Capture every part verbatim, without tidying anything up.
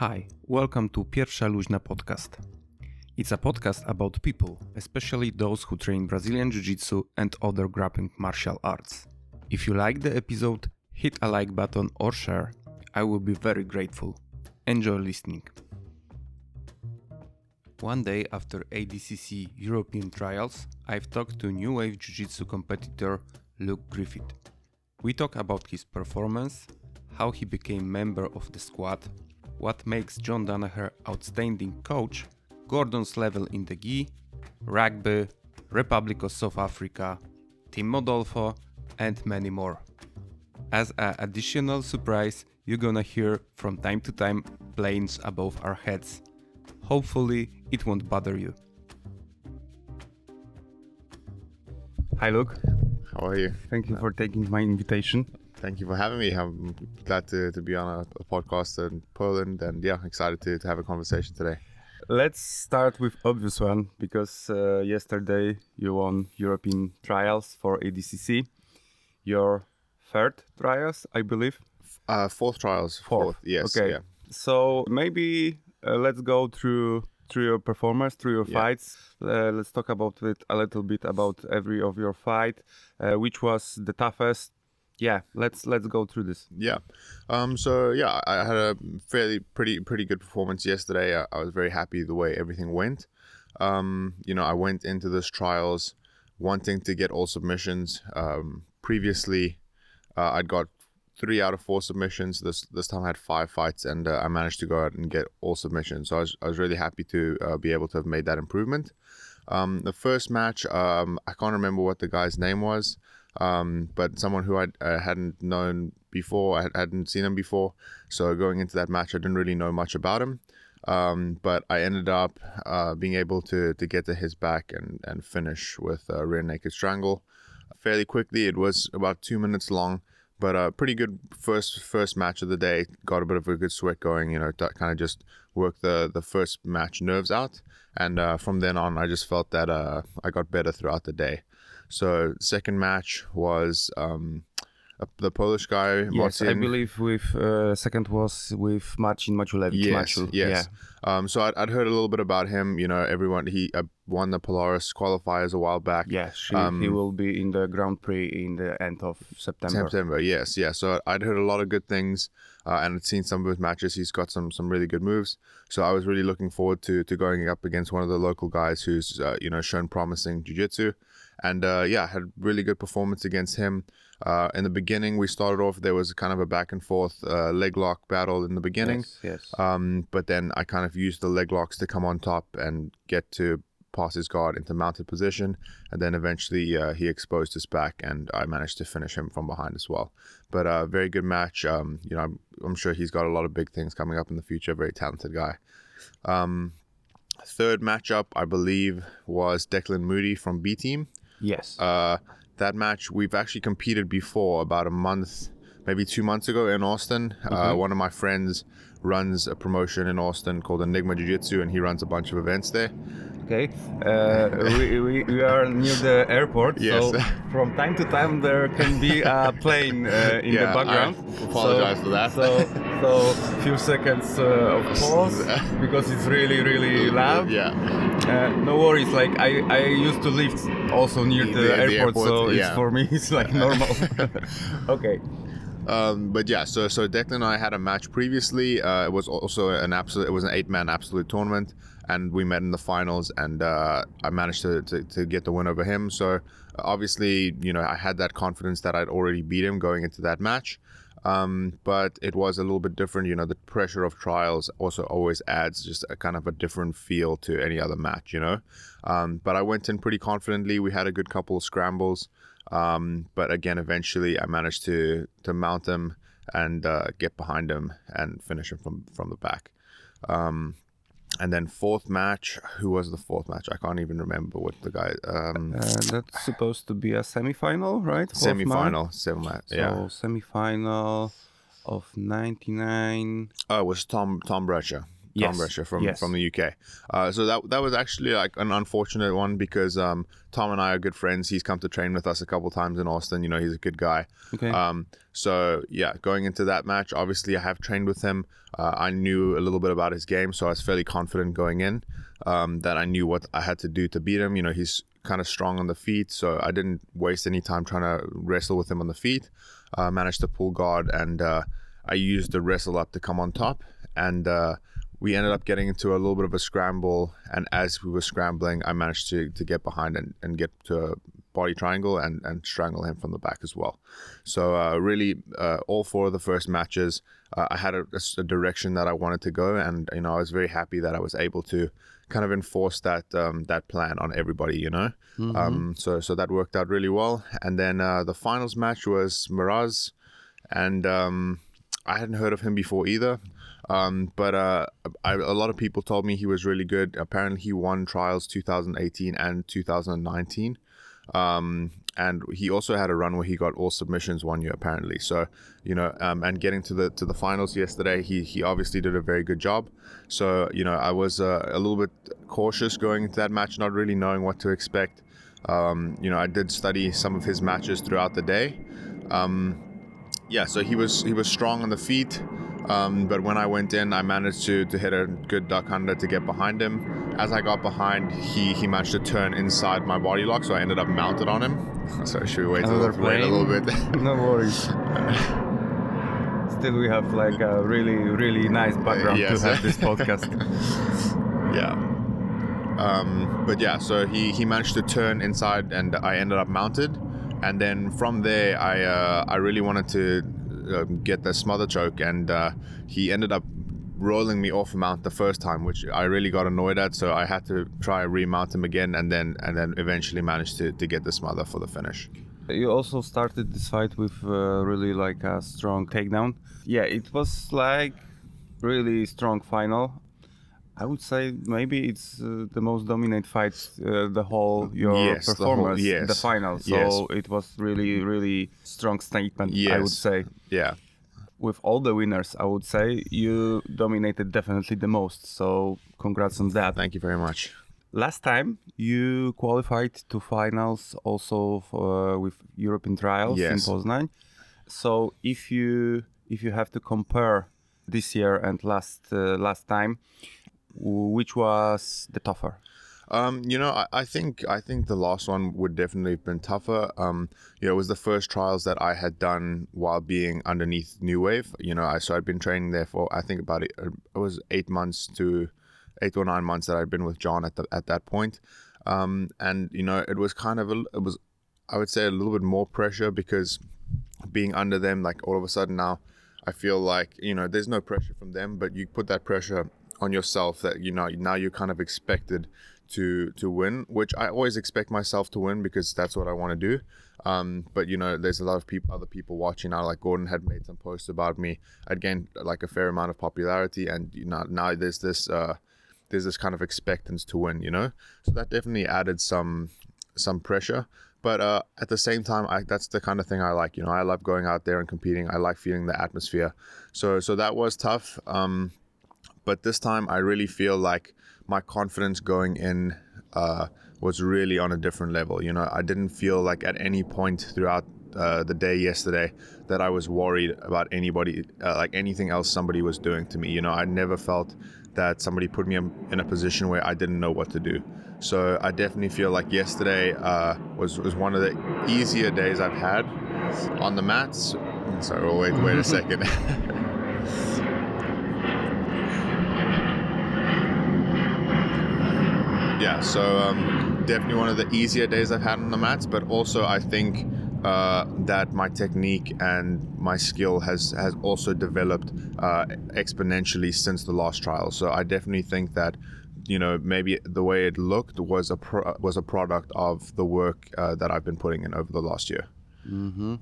Hi, welcome to Pierwsza Luźna Podcast. It's a podcast about people, especially those who train Brazilian Jiu-Jitsu and other grappling martial arts. If you like the episode, hit a like button or share. I will be very grateful. Enjoy listening. One day after A D C C European trials, I've talked to New Wave Jiu-Jitsu competitor Luke Griffith. We talk about his performance, how he became member of the squad, what makes John Danaher outstanding coach, Gordon's level in the gi, rugby, Republic of South Africa, Team Modolfo, and many more. As an additional surprise, you're gonna hear from time to time planes above our heads. Hopefully it won't bother you. Hi Luke. How are you? Thank you for taking my invitation. Thank you for having me. I'm glad to, to be on a, a podcast in Poland, and yeah, excited to, to have a conversation today. Let's start with obvious one, because uh, yesterday you won European trials for A D C C. Your third trials, I believe? Uh, fourth trials. Fourth, fourth yes. Okay. Yeah. So maybe uh, let's go through through your performance, through your yeah. fights. Uh, let's talk about it a little bit about every of your fight, uh, which was the toughest. Yeah, let's let's go through this. Yeah, um, so yeah, I had a fairly pretty pretty good performance yesterday. I, I was very happy the way everything went. Um, you know, I went into this trials wanting to get all submissions. Um, previously, uh, I'd got three out of four submissions. This this time I had five fights, and uh, I managed to go out and get all submissions. So I was I was really happy to uh, be able to have made that improvement. Um, the first match, um, I can't remember what the guy's name was. Um, but someone who I, I hadn't known before, I hadn't seen him before. So going into that match, I didn't really know much about him. Um, but I ended up uh, being able to to get to his back and, and finish with a rear naked strangle fairly quickly. It was about two minutes long, but a pretty good first first match of the day. Got a bit of a good sweat going, you know, to kind of just work the, the first match nerves out. And uh, from then on, I just felt that uh, I got better throughout the day. So second match was um, the Polish guy, Marcin. Yes, I believe with uh, second was with Marcin Matulewicz. Yes, Maciu. yes. Yeah. Um, so I'd, I'd heard a little bit about him. You know, everyone he uh, won the Polaris qualifiers a while back. Yes, he, um, he will be in the Grand Prix in the end of September. September, yes, yeah. So I'd heard a lot of good things, uh, and I'd seen some of his matches. He's got some some really good moves. So I was really looking forward to to going up against one of the local guys who's uh, you know shown promising jiu-jitsu. And uh, yeah, had really good performance against him. Uh, in the beginning, we started off, there was kind of a back and forth uh, leg lock battle in the beginning. Yes, yes. Um, but then I kind of used the leg locks to come on top and get to pass his guard into mounted position. And then eventually uh, he exposed his back and I managed to finish him from behind as well. But a uh, very good match. Um, you know, I'm, I'm sure he's got a lot of big things coming up in the future. Very talented guy. Um, third matchup, I believe, was Declan Moody from B Team. Yes. Uh, that match, we've actually competed before about a month, maybe two months ago in Austin. Mm-hmm. Uh, one of my friends runs a promotion in Austin called Enigma Jiu-Jitsu, and he runs a bunch of events there. Okay. Uh, we, we, we are near the airport, yes. So from time to time there can be a plane uh, in yeah, the background. I apologize so, for that. So, so few seconds uh, of pause because it's really, really loud. Yeah. Uh, no worries. Like I, I used to live also near the, the, airport, the airport, so yeah. It's for me it's like normal. Okay. Um, but yeah, so so Declan and I had a match previously. Uh, it was also an absolute. It was an eight-man absolute tournament, and we met in the finals. And uh, I managed to, to to get the win over him. So obviously, you know, I had that confidence that I'd already beat him going into that match. Um, but it was a little bit different. You know, the pressure of trials also always adds just a kind of a different feel to any other match. You know, um, but I went in pretty confidently. We had a good couple of scrambles. Um, but again, eventually I managed to, to mount him and uh, get behind him and finish him from, from the back. Um, and then fourth match, who was the fourth match? I can't even remember what the guy... Um, uh, that's supposed to be a semi-final, right? Fourth semi-final, semi-final, yeah. So semi-final of ninety-nine... Oh, it was Tom, Tom Brasher. Tom yes. Brasher from, yes. from the U K. Uh, so that that was actually like an unfortunate one because um, Tom and I are good friends. He's come to train with us a couple times in Austin. You know, he's a good guy. Okay. Um, so yeah, going into that match, obviously I have trained with him. Uh, I knew a little bit about his game, so I was fairly confident going in um, that I knew what I had to do to beat him. You know, he's kind of strong on the feet, so I didn't waste any time trying to wrestle with him on the feet. Uh, managed to pull guard, and uh, I used the wrestle up to come on top, and uh, we ended up getting into a little bit of a scramble, and as we were scrambling, I managed to, to get behind and, and get to a body triangle and, and strangle him from the back as well. So uh, really, uh, all four of the first matches, uh, I had a, a direction that I wanted to go, and you know, I was very happy that I was able to kind of enforce that um, that plan on everybody, you know. Mm-hmm. um, so so that worked out really well. And then uh, the finals match was Miraz, and um, I hadn't heard of him before either. Um, but uh, I, a lot of people told me he was really good. Apparently, he won trials two thousand eighteen and two thousand nineteen. Um, and he also had a run where he got all submissions one year, apparently. So, you know, um, and getting to the to the finals yesterday, he he obviously did a very good job. So, you know, I was uh, a little bit cautious going into that match, not really knowing what to expect. Um, you know, I did study some of his matches throughout the day. Um, yeah, so he was he was strong on the feet. Um, but when I went in, I managed to, to hit a good duck under to get behind him. As I got behind, he, he managed to turn inside my body lock, so I ended up mounted on him. So should we wait, till wait a little bit? No worries. Still, we have like a really, really nice background uh, yes. to have this podcast. yeah. Um, but yeah, so he, he managed to turn inside, and I ended up mounted. And then from there, I uh, I really wanted to get the smother choke, and uh, he ended up rolling me off mount the first time, which I really got annoyed at, so I had to try remount him again, and then and then eventually managed to, to get the smother for the finish. You also started this fight with uh, really like a strong takedown. Yeah, it was like really strong final. I would say maybe it's uh, the most dominant fight uh, the whole your yes, performance, the, whole, yes. the final. So yes. it was really, really strong statement, yes. I would say. Yeah. With all the winners, I would say, you dominated definitely the most. So congrats on that. Thank you very much. Last time, you qualified to finals also for, uh, with European trials yes. in Poznań. So if you if you have to compare this year and last uh, last time, which was the tougher? Um, you know, I, I think I think the last one would definitely have been tougher. Um, you know, it was the first trials that I had done while being underneath New Wave. You know, I, so I'd been training there for I think about it, it was eight months to eight or nine months that I'd been with John at the, at that point. Um, and you know, it was kind of a, it was I would say a little bit more pressure because being under them, like all of a sudden now, I feel like you know there's no pressure from them, but you put that pressure on yourself that you know now you're kind of expected to to win, which I always expect myself to win because that's what I want to do. Um, but you know, there's a lot of people, other people watching now. Like Gordon had made some posts about me. I'd gained like a fair amount of popularity, and you know now there's this uh, there's this kind of expectance to win. You know, so that definitely added some some pressure. But uh, at the same time, I, that's the kind of thing I like. You know, I love going out there and competing. I like feeling the atmosphere. So so that was tough. Um, But this time, I really feel like my confidence going in uh, was really on a different level. You know, I didn't feel like at any point throughout uh, the day yesterday that I was worried about anybody, uh, like anything else somebody was doing to me. You know, I never felt that somebody put me in a position where I didn't know what to do. So I definitely feel like yesterday uh, was, was one of the easier days I've had on the mats. Sorry, well, wait, wait a second. Yeah, so um, definitely one of the easier days I've had on the mats, but also I think uh, that my technique and my skill has, has also developed uh, exponentially since the last trial. So I definitely think that, you know, maybe the way it looked was a pro- was a product of the work uh, that I've been putting in over the last year. Mm-hmm.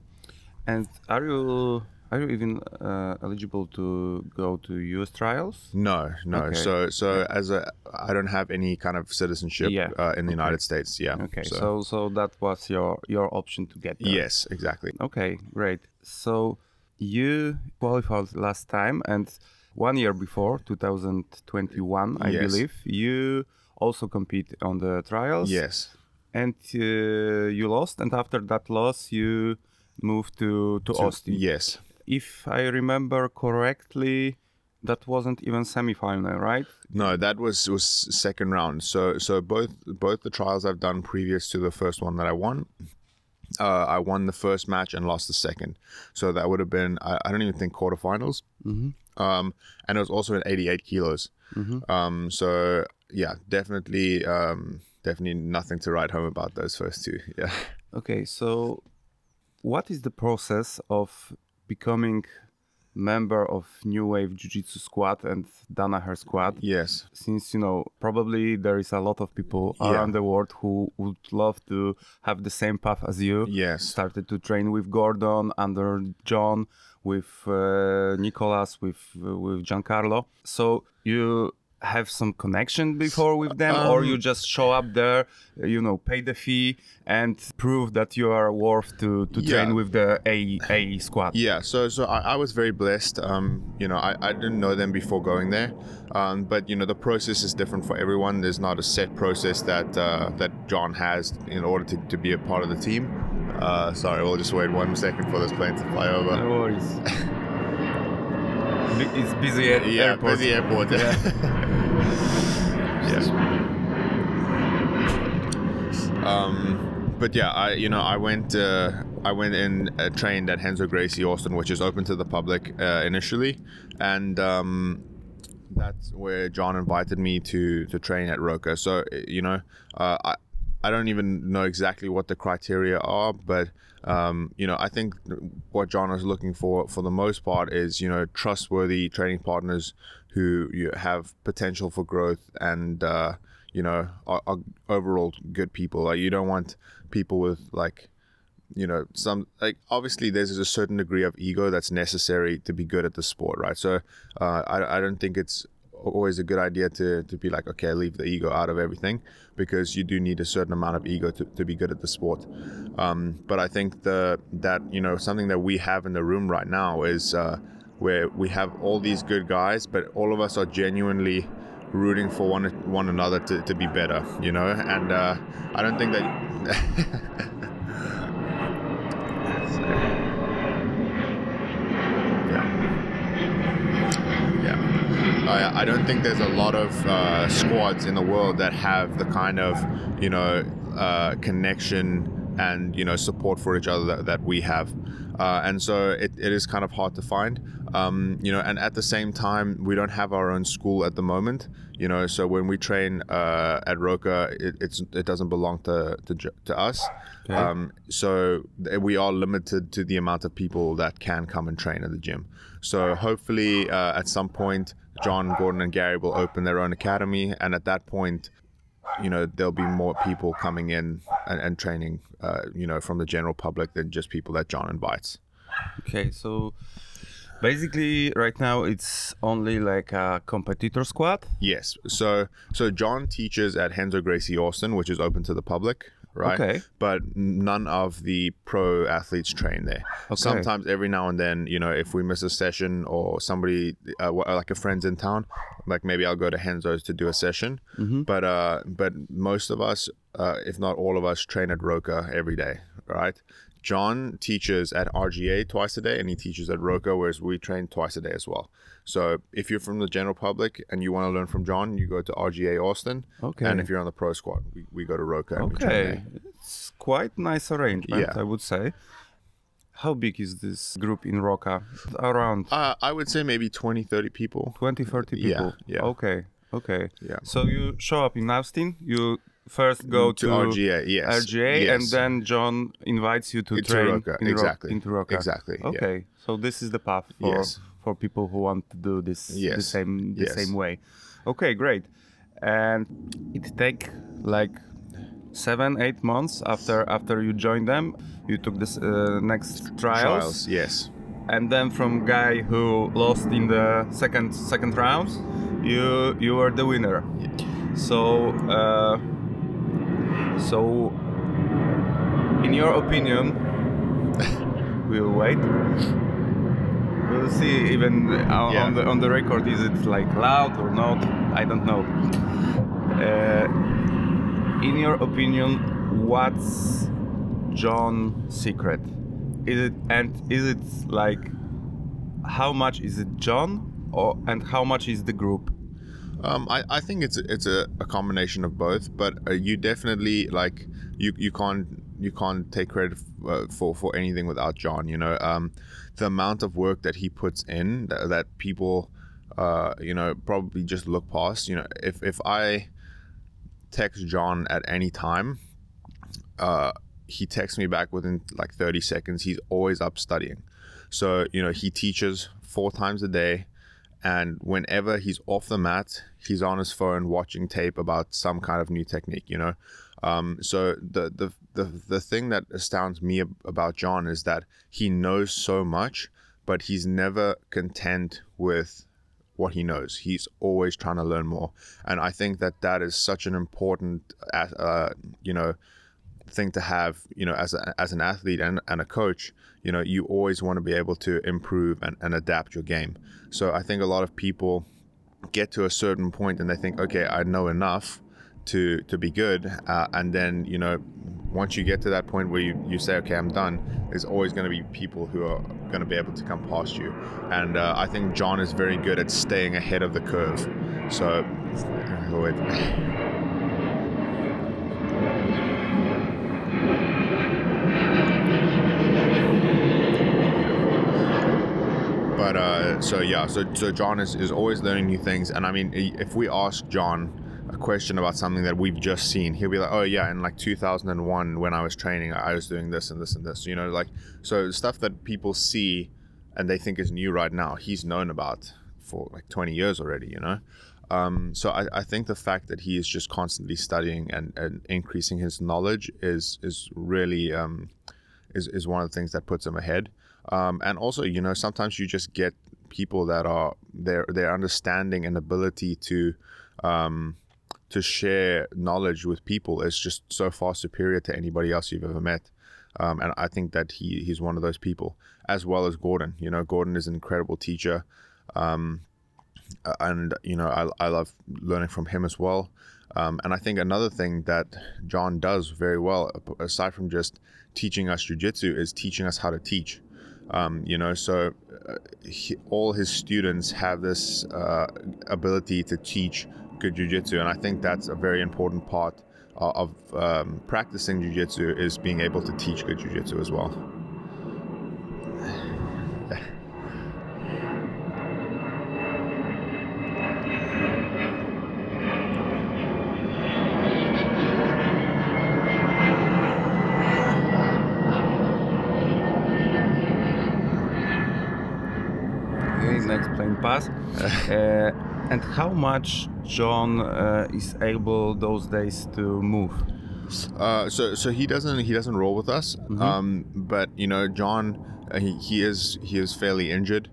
And are you... Are you even uh, eligible to go to U S trials? No, no. Okay. So, so as a, I don't have any kind of citizenship yeah. uh, in the okay. United States. Yeah. Okay. So. so, so that was your your option to get there. Yes, exactly. Okay, great. So you qualified last time, and one year before, two thousand twenty-one, I yes. believe, you also compete on the trials. Yes. And uh, you lost, and after that loss, you moved to, to, to Austin. Yes. If I remember correctly, that wasn't even semi-final, right? No, that was was second round. So so both both the trials I've done previous to the first one that I won, uh, I won the first match and lost the second. So that would have been, I, I don't even think, quarterfinals. Mm-hmm. Um, and it was also in eighty-eight kilos. Mm-hmm. Um, so yeah, definitely, um, definitely nothing to write home about those first two. Yeah. Okay, so what is the process of becoming member of New Wave Jiu-Jitsu squad and Danaher squad? Yes. Since, you know, probably there is a lot of people yeah. around the world who would love to have the same path as you. Yes. Started to train with Gordon, under John, with uh, Nicolas, with uh, with Giancarlo. So you have some connection before with them, um, or you just show up there, you know, pay the fee and prove that you are worth to, to yeah. train with the A E squad? Yeah, so so I, I was very blessed. Um, you know, I, I didn't know them before going there, um, but, you know, the process is different for everyone. There's not a set process that uh, that John has in order to, to be a part of the team. Uh, sorry, we'll just wait one second for this plane to fly over. No worries. It's busy at yeah, airport. Busy airport. Yeah. yeah. Um, but yeah, I you know I went uh, I went in uh, trained at Henzo Gracie Austin, which is open to the public uh, initially, and um, that's where John invited me to to train at Roka. So you know uh, I I don't even know exactly what the criteria are, but. Um, you know, I think what John is looking for, for the most part, is, you know, trustworthy training partners who you have potential for growth and, uh, you know, are, are overall good people. Like, you don't want people with, like, you know, some, like, obviously there's a certain degree of ego that's necessary to be good at the sport, right? So uh, I, I don't think it's always a good idea to, to be like, okay, leave the ego out of everything, because you do need a certain amount of ego to, to be good at the sport. Um, but I think the, that, you know, something that we have in the room right now is uh, where we have all these good guys, but all of us are genuinely rooting for one, one another to, to be better, you know? And uh, I don't think that... I don't think there's a lot of uh, squads in the world that have the kind of, you know, uh, connection and, you know, support for each other that, that we have. Uh, and so it, it is kind of hard to find, um, you know, and at the same time, we don't have our own school at the moment, you know, so when we train uh, at Roka, it, it's, it doesn't belong to, to, to us. Okay. Um, so we are limited to the amount of people that can come and train at the gym. So hopefully uh, at some point, John, Gordon, and Gary will open their own academy, and at that point, you know, there'll be more people coming in and, and training, uh, you know, from the general public than just people that John invites. Okay, so basically right now it's only like a competitor squad? Yes, so so John teaches at Henzo Gracie Austin, which is open to the public. Right. Okay. But none of the pro athletes train there. Okay. Sometimes every now and then, you know, if we miss a session or somebody, uh, like a friend's in town, like maybe I'll go to Henzo's to do a session. Mm-hmm. But uh, but most of us, uh, if not all of us, train at Roka every day, right? John teaches at R G A twice a day, and he teaches at Roka, whereas we train twice a day as well. So if you're from the general public and you want to learn from John, you go to R G A Austin. Okay. And if you're on the pro squad, we, we go to Roka. And okay. We train there. It's quite nice arrangement, yeah. I would say. How big is this group in Roka? Around? Uh, I would say maybe twenty, thirty people. twenty, thirty people. Yeah. yeah. Okay. Okay. Yeah. So you show up in Austin, you... First go to, to R G A, yes. R G A, yes. And then John invites you to into train Roka. In exactly. Ro- into Roka. Exactly. Okay, yeah. So this is the path for, yes. for people who want to do this yes. the same the yes. same way. Okay, great. And it take like seven, eight months after after you joined them. You took this uh, next trials. Trials, yes. And then from guy who lost in the second second round, you you were the winner. Yeah. So. Uh, So, in your opinion, we'll wait. We'll see. Even uh, yeah. on the on the record, is it like loud or not? I don't know. Uh, in your opinion, what's John's secret? Is it and is it like how much is it John, or and how much is the group? Um, I, I think it's a, it's a, a combination of both, but uh, you definitely like you you can't you can't take credit f uh, for for anything without John. You know, um, the amount of work that he puts in that, that people, uh, you know, probably just look past. You know, if if I text John at any time, uh, he texts me back within like thirty seconds. He's always up studying, so you know he teaches four times a day. And whenever he's off the mat, he's on his phone watching tape about some kind of new technique, you know. Um, so the, the the the thing that astounds me about John is that he knows so much, but he's never content with what he knows. He's always trying to learn more. And I think that that is such an important, uh, you know, thing to have, you know, as a, as an athlete and, and a coach. You know, you always want to be able to improve and, and adapt your game. So I think a lot of people get to a certain point and they think, okay, I know enough to to be good, uh, and then, you know, once you get to that point where you, you say, okay, I'm done, there's always going to be people who are going to be able to come past you. And uh, I think John is very good at staying ahead of the curve. So But uh, so yeah, so, so John is, is always learning new things. And I mean, if we ask John a question about something that we've just seen, he'll be like, oh yeah, in like two thousand one, when I was training, I was doing this and this and this, you know, like, so stuff that people see and they think is new right now, he's known about for like twenty years already, you know? Um, so I, I think the fact that he is just constantly studying and, and increasing his knowledge is, is really, um, is, is one of the things that puts him ahead. Um, and also, you know, sometimes you just get people that are their their understanding and ability to um, to share knowledge with people is just so far superior to anybody else you've ever met. Um, and I think that he he's one of those people, as well as Gordon. You know, Gordon is an incredible teacher, um, and you know I I love learning from him as well. Um, and I think another thing that John does very well, aside from just teaching us jiu-jitsu, is teaching us how to teach. Um, you know, so uh, he, all his students have this uh, ability to teach good jiu-jitsu, and I think that's a very important part of, of um, practicing jiu-jitsu, is being able to teach good jiu-jitsu as well. Pass. Uh, and how much John uh, is able those days to move? Uh, so, so he doesn't he doesn't roll with us. Mm-hmm. um, but you know, John, uh, he, he is he is fairly injured.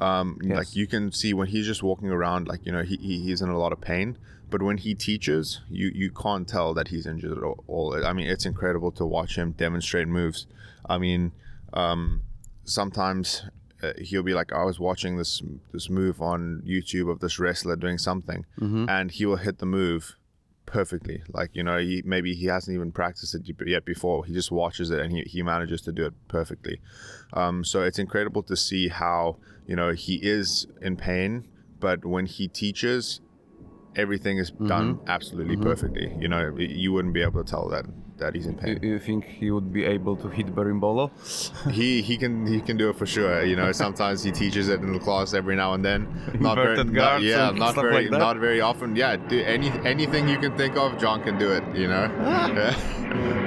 Um, yes. Like you can see when he's just walking around, like you know, he, he he's in a lot of pain. But when he teaches, you you can't tell that he's injured at all. I mean, it's incredible to watch him demonstrate moves. I mean, um, sometimes. Uh, he'll be like, I was watching this this move on YouTube of this wrestler doing something, mm-hmm. and he will hit the move perfectly. Like, you know, he, maybe he hasn't even practiced it yet before. He just watches it and he, he manages to do it perfectly. Um, so it's incredible to see how, you know, he is in pain, but when he teaches, everything is mm-hmm. done absolutely mm-hmm. perfectly. You know, you wouldn't be able to tell that. That he's in pain. You think he would be able to hit Berimbolo? he he can he can do it for sure. You know, sometimes he teaches it in the class every now and then. Not Inverted very, not, yeah, not very, like not very often. Yeah, do any anything you can think of, John can do it. You know, ah. yeah.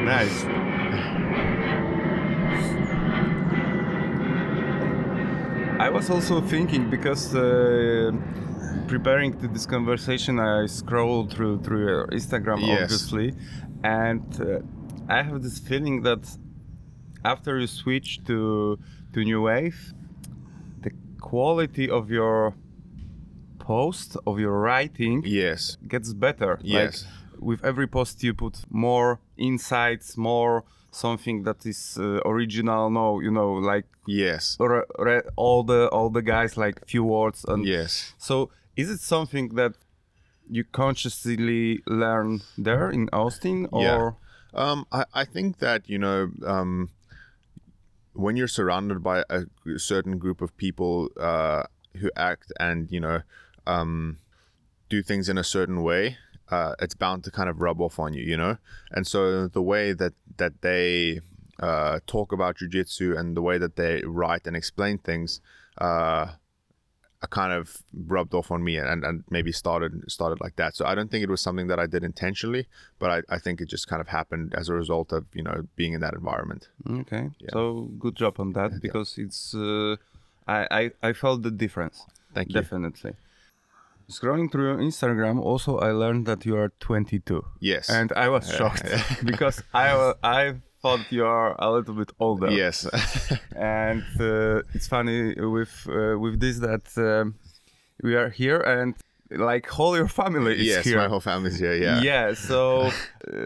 Nice. I was also thinking because. Uh, Preparing to this conversation, I scrolled through through your Instagram, yes. obviously, and uh, I have this feeling that after you switch to to New Wave, the quality of your post, of your writing, yes, gets better. Yes, like, with every post you put more insights, more something that is uh, original, no, you know, like yes, re, re, all the all the guys like few words and yes. So is it something that you consciously learn there in Austin, or yeah. um, I I think that you know um, when you're surrounded by a certain group of people uh, who act and you know um, do things in a certain way. Uh, it's bound to kind of rub off on you, you know? And so the way that, that they uh, talk about jiu-jitsu and the way that they write and explain things uh, kind of rubbed off on me and, and maybe started started like that. So I don't think it was something that I did intentionally, but I, I think it just kind of happened as a result of, you know, being in that environment. Okay, yeah. So good job on that because yeah. it's... Uh, I, I, I felt the difference. Thank you. Definitely. Scrolling through your Instagram, also I learned that you are twenty-two. Yes. And I was shocked because I, I thought you are a little bit older. Yes. And uh, it's funny with uh, with this that um, we are here and like whole your family is yes, here. Yes, my whole family is here. Yeah. Yeah. So uh,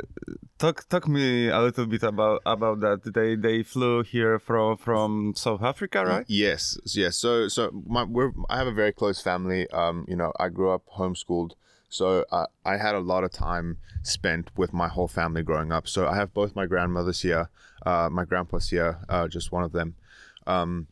talk talk me a little bit about about that. They they flew here from from South Africa, right? Yes. Yes. So so my, we're I have a very close family. Um, you know, I grew up homeschooled, so I, I had a lot of time spent with my whole family growing up. So I have both my grandmothers here, uh, my grandpa's here, uh, just one of them. Um,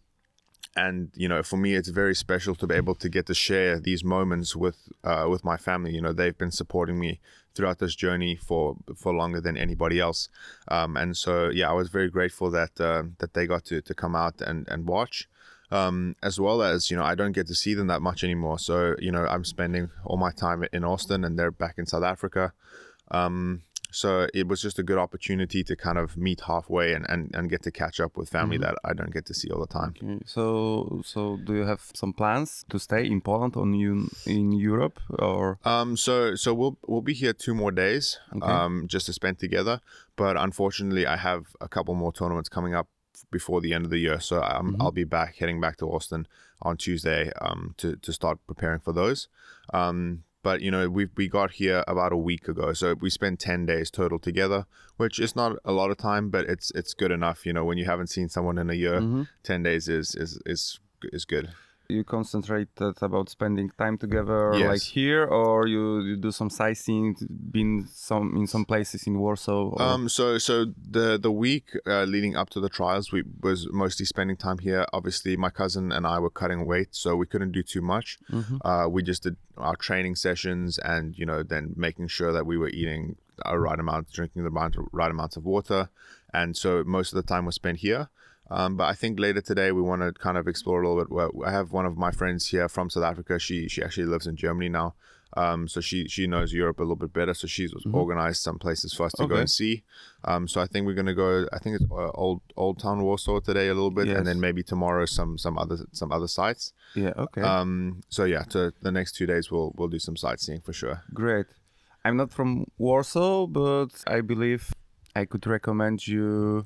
And, you know, for me, it's very special to be able to get to share these moments with uh, with my family. You know, they've been supporting me throughout this journey for for longer than anybody else. Um, and so, yeah, I was very grateful that uh, that they got to, to come out and, and watch. Um, as well as, you know, I don't get to see them that much anymore. So, you know, I'm spending all my time in Austin and they're back in South Africa. Um, so it was just a good opportunity to kind of meet halfway and, and, and get to catch up with family mm-hmm. that I don't get to see all the time. Okay. So so do you have some plans to stay in Poland or in, in Europe? Or um, so so we'll we'll be here two more days okay. um, just to spend together. But unfortunately, I have a couple more tournaments coming up before the end of the year. So I'm, mm-hmm. I'll be back heading back to Austin on Tuesday um, to, to start preparing for those. Um, But, you know, we we got here about a week ago, so we spent ten days total together, which is not a lot of time, but it's it's good enough. You know, when you haven't seen someone in a year, mm-hmm. ten days is, is, is, is good. You concentrate about spending time together yes. like here, or you, you do some sightseeing, been some in some places in Warsaw? Or... Um, so so the the week uh, leading up to the trials, we was mostly spending time here. Obviously, my cousin and I were cutting weight, so we couldn't do too much. Mm-hmm. Uh, we just did our training sessions, and you know, then making sure that we were eating a right amount, drinking the right amounts of water, and so most of the time was spent here. Um, but I think later today we want to kind of explore a little bit. Well, I have one of my friends here from South Africa. She she actually lives in Germany now, um, so she she knows Europe a little bit better. So she's mm-hmm. organized some places for us to okay. go and see. Um, so I think we're gonna go. I think it's uh, old Old Town Warsaw today a little bit, yes. and then maybe tomorrow some some other some other sites. Yeah. Okay. Um. So yeah, to the next two days we'll we'll do some sightseeing for sure. Great. I'm not from Warsaw, but I believe I could recommend you.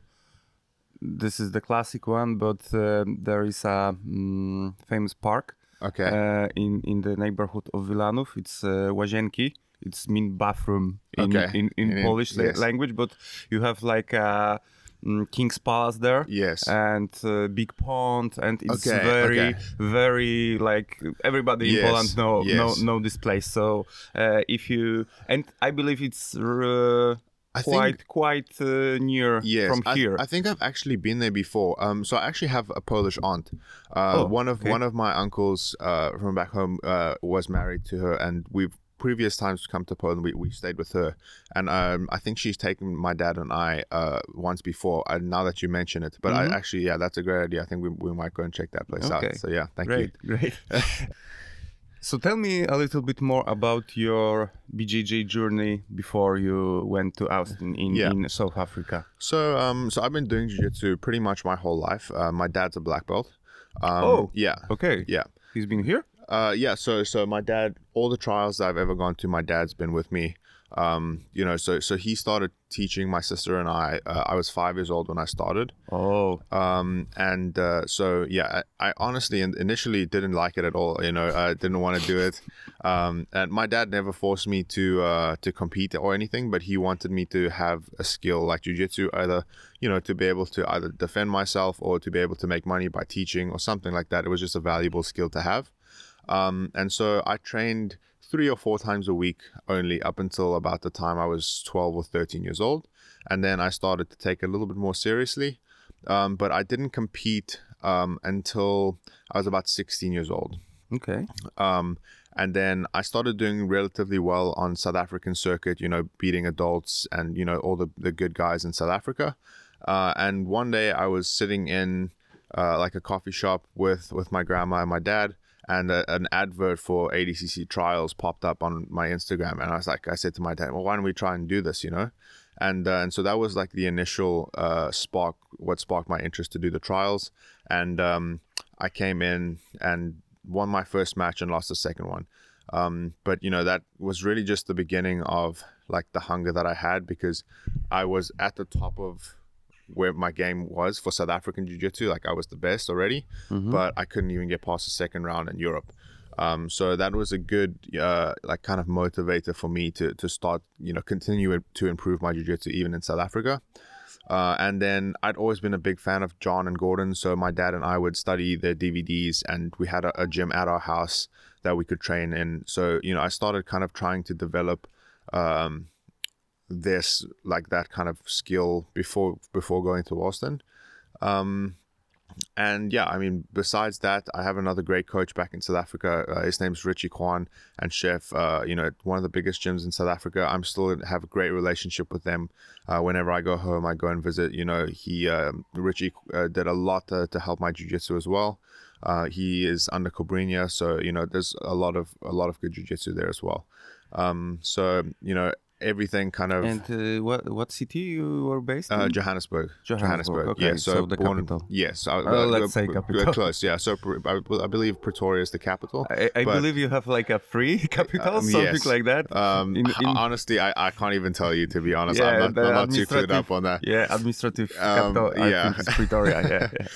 This is the classic one, but uh, there is a um, famous park okay. uh, in, in the neighborhood of Wilanów. It's uh, Łazienki. It's mean bathroom in, okay. in, in, in Polish in, yes. language, but you have like a um, King's Palace there. Yes. And uh, big pond, and it's okay. very, okay. very like everybody yes. in Poland know, yes. know, know this place. So uh, if you, and I believe it's... Uh, I quite think, quite uh, near yes, from here. I, I think I've actually been there before. Um, so I actually have a Polish aunt. Uh, oh, one of okay. one of my uncles uh, from back home uh, was married to her, and we've previous times to come to Poland we, we stayed with her. And um, I think she's taken my dad and I uh, once before. Uh, now that you mention it, but mm-hmm. I actually yeah, that's a great idea. I think we we might go and check that place okay. out. So yeah, thank great, you. Great, great. So tell me a little bit more about your B J J journey before you went to Austin in, yeah. in South Africa. So, um, so I've been doing jiu-jitsu pretty much my whole life. Uh, my dad's a black belt. Um, oh, yeah. Okay. Yeah. He's been here? Uh, yeah. So, so my dad, all the trials that I've ever gone to, my dad's been with me. Um, you know, so so he started teaching my sister and I. Uh, I was five years old when I started. Oh. Um, and uh, so yeah, I, I honestly initially didn't like it at all. You know, I didn't want to do it. Um, and my dad never forced me to uh, to compete or anything, but he wanted me to have a skill like jiu-jitsu, either you know to be able to either defend myself or to be able to make money by teaching or something like that. It was just a valuable skill to have. Um, and so I trained three or four times a week only up until about the time I was twelve or thirteen years old. And then I started to take it a little bit more seriously. Um, but I didn't compete um, until I was about sixteen years old. Okay. Um, and then I started doing relatively well on South African circuit, you know, beating adults and, you know, all the, the good guys in South Africa. Uh, and one day I was sitting in uh, like a coffee shop with, with my grandma and my dad. And a, an advert for A D C C trials popped up on my Instagram. And I was like, I said to my dad, well, why don't we try and do this, you know? And uh, and so that was like the initial uh, spark, what sparked my interest to do the trials. And um, I came in and won my first match and lost the second one. Um, but, you know, that was really just the beginning of like the hunger that I had, because I was at the top of where my game was for South African Jiu-Jitsu. Like I was the best already, mm-hmm. but I couldn't even get past the second round in Europe. Um, so that was a good uh, like kind of motivator for me to to start, you know, continue to improve my Jiu-Jitsu even in South Africa. Uh, and then I'd always been a big fan of John and Gordon. So my dad and I would study their D V Ds, and we had a, a gym at our house that we could train in. So, you know, I started kind of trying to develop um, this like that kind of skill before before going to Austin. Um and yeah, I mean, besides that, I have another great coach back in South Africa. Uh, his name's Richie Kwan, and chef uh you know one of the biggest gyms in South Africa. I'm still have a great relationship with them. Uh whenever I go home, I go and visit. You know he um Richie uh, did a lot to, to help my jiu-jitsu as well. Uh he is under Cobrinha, so you know there's a lot of a lot of good jiu-jitsu there as well. Um so you know everything kind of. And uh, what what city you were based in? Uh, Johannesburg. Johannesburg. Johannesburg. Okay. Yeah, so, so the born, capital. Yes. Uh, uh, let's uh, say capital. Close. Yeah. So I, I believe Pretoria is the capital. I, I believe you have like a free capital, um, something yes. like that. Um, in, in... Honestly, I, I can't even tell you, to be honest. Yeah, I'm not, I'm not too clued up on that. Yeah, administrative um, capital. I yeah, think it's Pretoria. Yeah. yeah.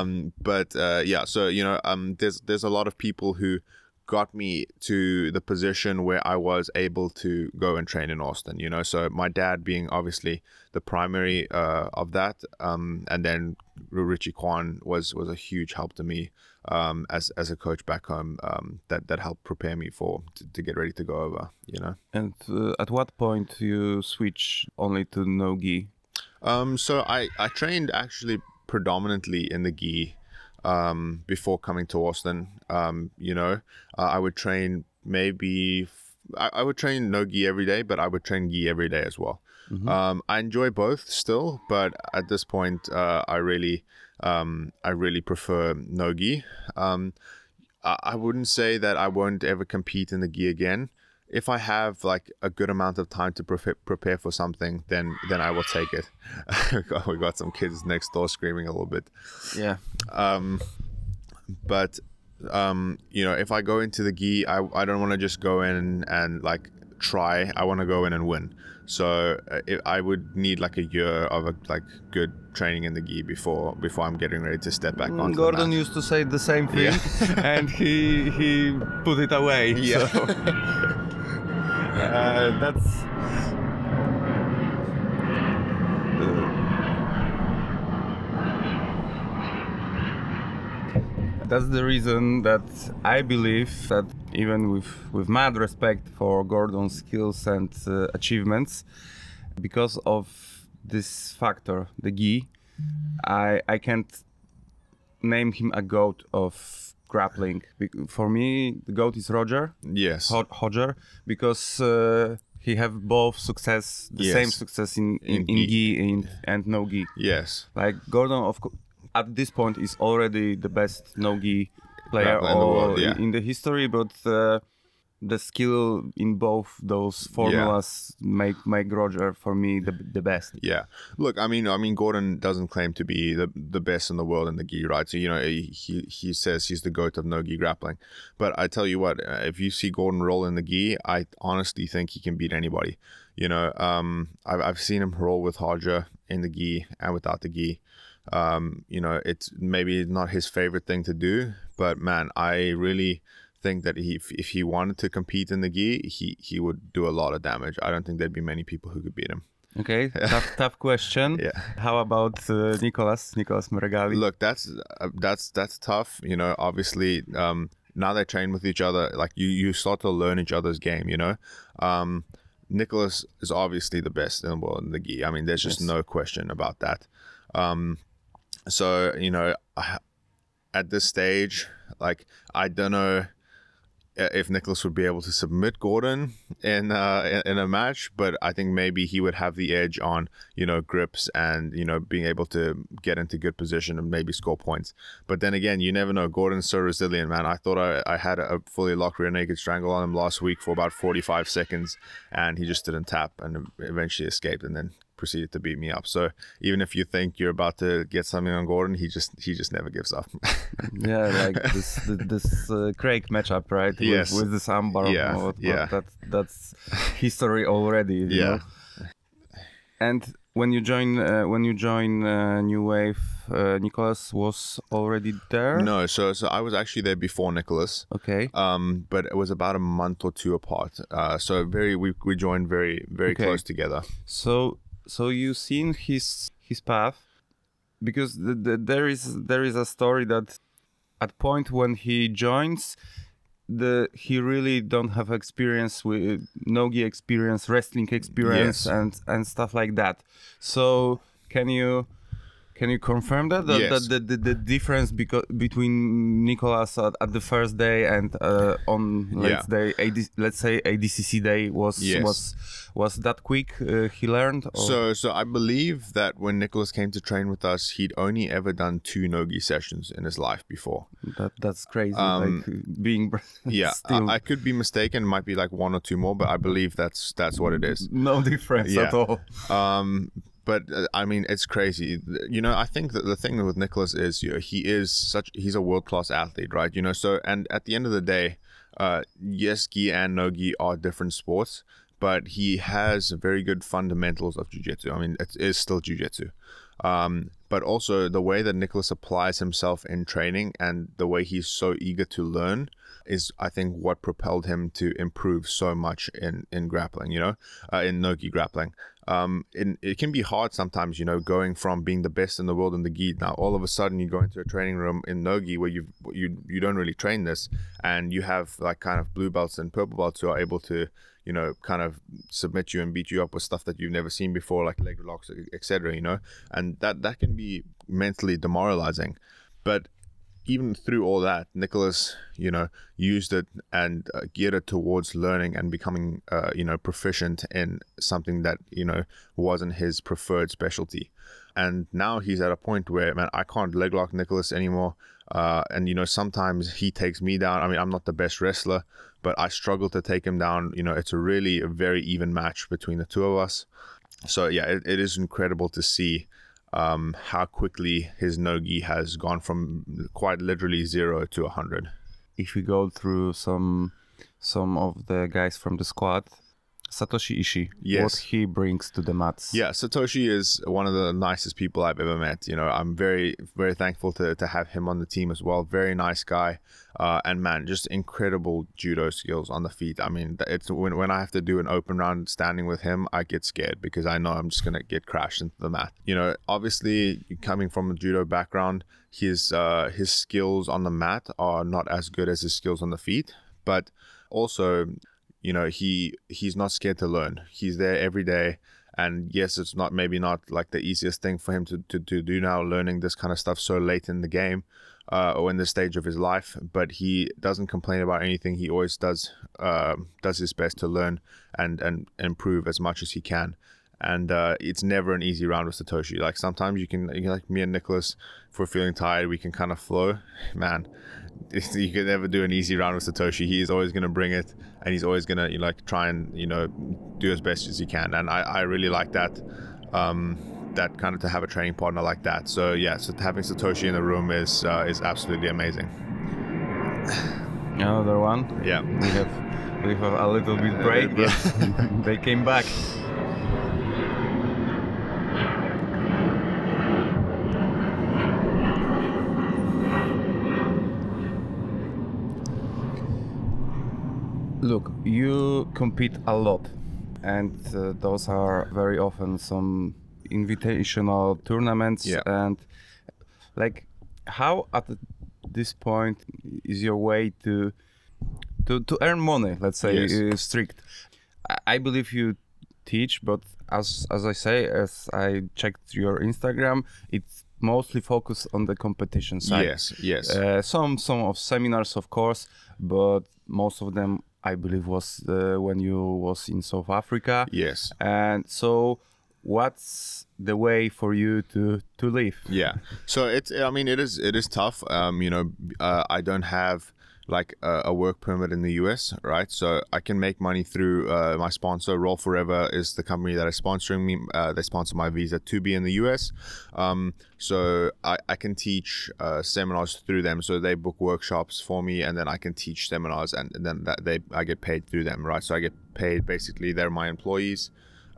Um, but uh, yeah, so you know, um, there's there's a lot of people who got me to the position where I was able to go and train in Austin, you know. So my dad being obviously the primary uh, of that, um, and then Richie Kwan was was a huge help to me um, as as a coach back home. Um, that that helped prepare me for to, to get ready to go over, you know. And uh, at what point you switch only to no gi? Um, so I I trained actually predominantly in the gi. Um, before coming to Austin, um, you know, uh, I would train maybe, I, I would train no gi every day, but I would train gi every day as well. Mm-hmm. Um, I enjoy both still, but at this point, uh, I really, um, I really prefer no gi. Um, I, I wouldn't say that I won't ever compete in the gi again. If I have like a good amount of time to pre- prepare for something, then then I will take it. We got some kids next door screaming a little bit. Yeah. Um, but um, you know, if I go into the gi, I I don't want to just go in and like try. I want to go in and win. So it, I would need like a year of a, like good training in the gi before before I'm getting ready to step back on. Gordon the used to say the same thing, yeah. and he he put it away. Yeah. So. Uh, that's uh, that's the reason that I believe that even with with mad respect for Gordon's skills and uh, achievements, because of this factor, the gi, I I can't name him a goat of grappling. For me, the GOAT is Roger. Yes. Roger, because uh, he have both success, the yes. same success in, in, in, in gi in, and no gi. Yes. Like Gordon, of co- at this point, is already the best no gi player in the, world, yeah. in the history, but uh, the skill in both those formulas yeah. make make Roger for me the the best. Yeah, look, I mean, I mean, Gordon doesn't claim to be the the best in the world in the gi, right? So you know, he he says he's the goat of no gi grappling, but I tell you what, if you see Gordon roll in the gi, I honestly think he can beat anybody. You know, um, I've I've seen him roll with Roger in the gi and without the gi. Um, you know, it's maybe not his favorite thing to do, but man, I really think that he, if, if he wanted to compete in the gi, he he would do a lot of damage. I don't think there'd be many people who could beat him. Okay, tough, tough question. Yeah. How about uh, Nicolas Nicolas Meregali? Look, that's uh, that's that's tough. You know, obviously um, now they train with each other. Like you, you start to learn each other's game. You know, um, Nicolas is obviously the best in the world in the gi. I mean, there's just yes. no question about that. Um, so you know, at this stage, like I don't know if Nicolas would be able to submit Gordon in uh, in a match, but I think maybe he would have the edge on, you know, grips and, you know, being able to get into good position and maybe score points. But then again, you never know. Gordon's so resilient, man. I thought I, I had a fully locked rear naked strangle on him last week for about forty-five seconds, and he just didn't tap and eventually escaped and then proceeded to beat me up. So even if you think you're about to get something on Gordon, he just he just never gives up. Yeah, like this this uh, Craig matchup, right? With, yes, with the sambar. Yeah, mode, yeah. That's that's history already. Yeah. Know? And when you join uh, when you join uh, New Wave, uh, Nicolas was already there. No, so so I was actually there before Nicolas. Okay. Um, but it was about a month or two apart. Uh, so very we we joined very very okay. close together. So. So you've seen his his path, because the, the, there is there is a story that at point when he joins, the he really don't have experience with no-gi experience, wrestling experience, yes. and and stuff like that. So can you can you confirm that that, yes. that the, the the difference because between Nicolas at, at the first day and uh, on let's yeah. day AD, let's say A D C C day was yes. was. Was that quick uh, he learned? Or? So so I believe that when Nicolas came to train with us, he'd only ever done two no-gi sessions in his life before. That That's crazy. Um, like being yeah, I, I could be mistaken. It might be like one or two more, but I believe that's that's what it is. No difference yeah. at all. Um, but uh, I mean, it's crazy. You know, I think that the thing with Nicolas is, you know, he is such he's a world-class athlete, right? You know, so and at the end of the day, uh, yes, gi and no-gi are different sports, but he has very good fundamentals of jiu-jitsu. I mean, it is still jiu-jitsu. Um, but also the way that Nicolas applies himself in training and the way he's so eager to learn is, I think, what propelled him to improve so much in, in grappling, you know, uh, in no-gi grappling. Um, in, it can be hard sometimes, you know, going from being the best in the world in the gi. Now, all of a sudden, you go into a training room in no-gi where you you you don't really train this, and you have like kind of blue belts and purple belts who are able to, you know, kind of submit you and beat you up with stuff that you've never seen before, like leg locks, et cetera. You know, and that that can be mentally demoralizing, but even through all that, Nicolas, you know, used it and uh, geared it towards learning and becoming, uh, you know, proficient in something that, you know, wasn't his preferred specialty. And now he's at a point where, man, I can't leg lock Nicolas anymore. Uh, and, you know, sometimes he takes me down. I mean, I'm not the best wrestler, but I struggle to take him down. You know, it's a really a very even match between the two of us. So, yeah, it, it is incredible to see Um, how quickly his no-gi has gone from quite literally zero to one hundred. If we go through some some of the guys from the squad, Satoshi Ishii, yes. what he brings to the mats. Yeah, Satoshi is one of the nicest people I've ever met. You know, I'm very, very thankful to, to have him on the team as well. Very nice guy. Uh, and man, just incredible judo skills on the feet. I mean, it's when, when I have to do an open round standing with him, I get scared because I know I'm just going to get crashed into the mat. You know, obviously coming from a judo background, his, uh, his skills on the mat are not as good as his skills on the feet, but also, you know, he he's not scared to learn. He's there every day. And yes, it's not maybe not like the easiest thing for him to, to, to do now, learning this kind of stuff so late in the game uh, or in this stage of his life. But he doesn't complain about anything. He always does uh, does his best to learn and, and improve as much as he can. And uh, it's never an easy round with Satoshi. Like sometimes you can, you can like me and Nicolas, if we're feeling tired, we can kind of flow. Man, you can never do an easy round with Satoshi. He's always going to bring it, and he's always going to you know, like try and you know do as best as he can. And I, I really like that, um, that kind of to have a training partner like that. So yeah, so having Satoshi in the room is uh, is absolutely amazing. Another one. Yeah, we have we have a little bit break, uh, but they came back. Look, you compete a lot, and uh, those are very often some invitational tournaments. Yeah. And like, how at this point is your way to to, to earn money? Let's say yes. uh, strict. I, I believe you teach, but as as I say, as I checked your Instagram, it's mostly focused on the competition side. Yes, yes. Uh, some some of seminars, of course, but most of them, I believe, was uh, when you was in South Africa. Yes. And so what's the way for you to to live? Yeah. So it's, I mean, it is it is tough. Um, you know, uh, I don't have like a, a work permit in the U S, right? So I can make money through uh, my sponsor. Roll Forever is the company that is sponsoring me. Uh, they sponsor my visa to be in the U S. Um, so I, I can teach uh, seminars through them. So they book workshops for me, and then I can teach seminars, and, and then that they I get paid through them, right? So I get paid, basically they're my employees,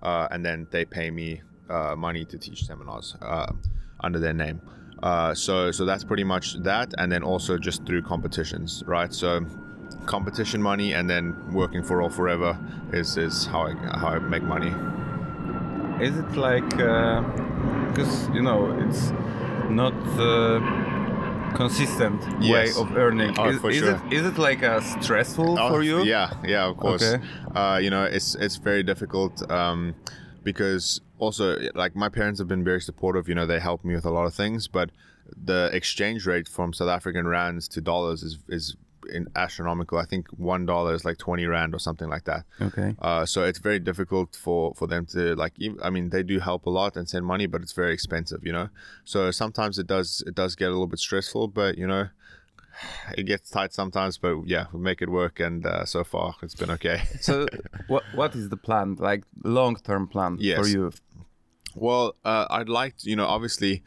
uh, and then they pay me uh, money to teach seminars uh, under their name. Uh, so, so that's pretty much that, and then also just through competitions, right? So, competition money, and then working for All Forever is is how I how I make money. Is it like because uh, you know it's not uh, consistent yes. way of earning? Oh, is, for is sure. it is it like a stressful oh, for you? Yeah, yeah, of course. Okay. Uh, you know, it's it's very difficult. Um, Because also, like, my parents have been very supportive, you know, they helped me with a lot of things, but the exchange rate from South African rands to dollars is is in astronomical. I think one dollar is like twenty rand or something like that. Okay. Uh, so it's very difficult for, for them to, like, I mean, they do help a lot and send money, but it's very expensive, you know. So sometimes it does, it does get a little bit stressful, but, you know, it gets tight sometimes, but yeah, we make it work, and uh, so far it's been okay. So what what is the plan, like long-term plan yes. for you? Well, uh, I'd like to, you know, obviously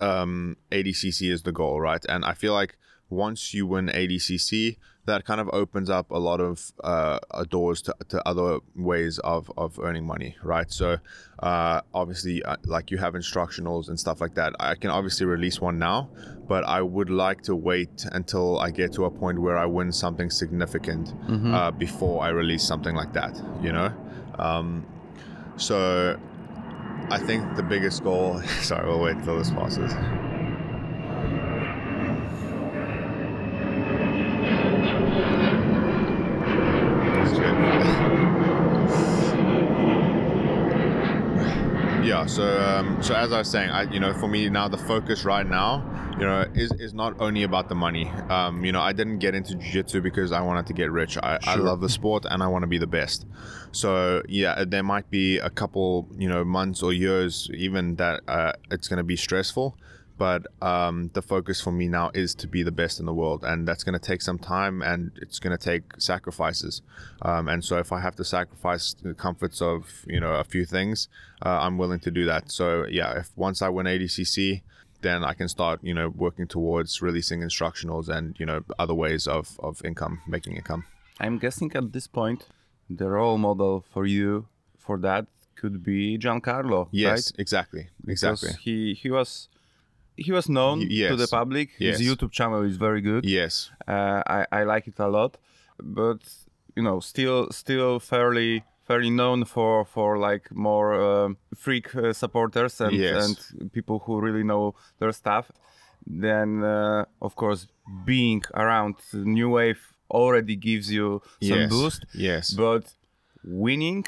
um, A D C C is the goal, right? And I feel like once you win A D C C, that kind of opens up a lot of uh, doors to, to other ways of, of earning money, right? So uh, obviously, uh, like you have instructionals and stuff like that. I can obviously release one now, but I would like to wait until I get to a point where I win something significant mm-hmm. uh, before I release something like that, you know? Um, so I think the biggest goal, sorry, we'll wait till this passes. Yeah, so um, so as I was saying, I, you know, for me now the focus right now, you know, is, is not only about the money. Um, you know, I didn't get into jiu-jitsu because I wanted to get rich. I, sure. I love the sport and I want to be the best. So yeah, there might be a couple, you know, months or years even that uh, it's going to be stressful. But um, the focus for me now is to be the best in the world. And that's going to take some time, and it's going to take sacrifices. Um, and so if I have to sacrifice the comforts of, you know, a few things, uh, I'm willing to do that. So yeah, if once I win A D C C, then I can start, you know, working towards releasing instructionals and, you know, other ways of, of income, making income. I'm guessing at this point, the role model for you for that could be Giancarlo, yes, right? exactly. Because exactly. he, he was... He was known yes. to the public. Yes. His YouTube channel is very good. Yes, uh, I I like it a lot. But you know, still still fairly fairly known for for like more um, freak uh, supporters and yes. and people who really know their stuff. Then uh, of course, being around New Wave already gives you some yes. boost. Yes, but winning.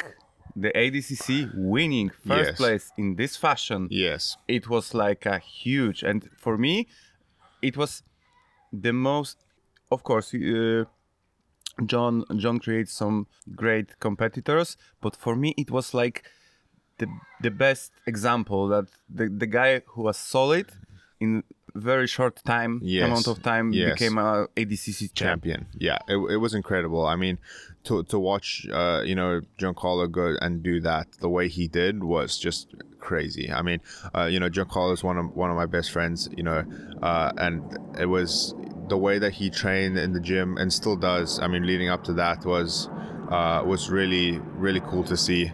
The A D C C winning first yes. place in this fashion. Yes. It was like a huge, and for me, it was the most, of course, uh, John, John creates some great competitors, but for me, it was like the the best example that the, the guy who was solid in very short time yes. amount of time yes. became a A D C C champion. champion. Yeah, it, it was incredible. I mean, to to watch uh, you know, Giancarlo go and do that the way he did was just crazy. I mean, uh, you know, Giancarlo is one of one of my best friends. You know, uh, and it was the way that he trained in the gym and still does. I mean, leading up to that was uh, was really really cool to see.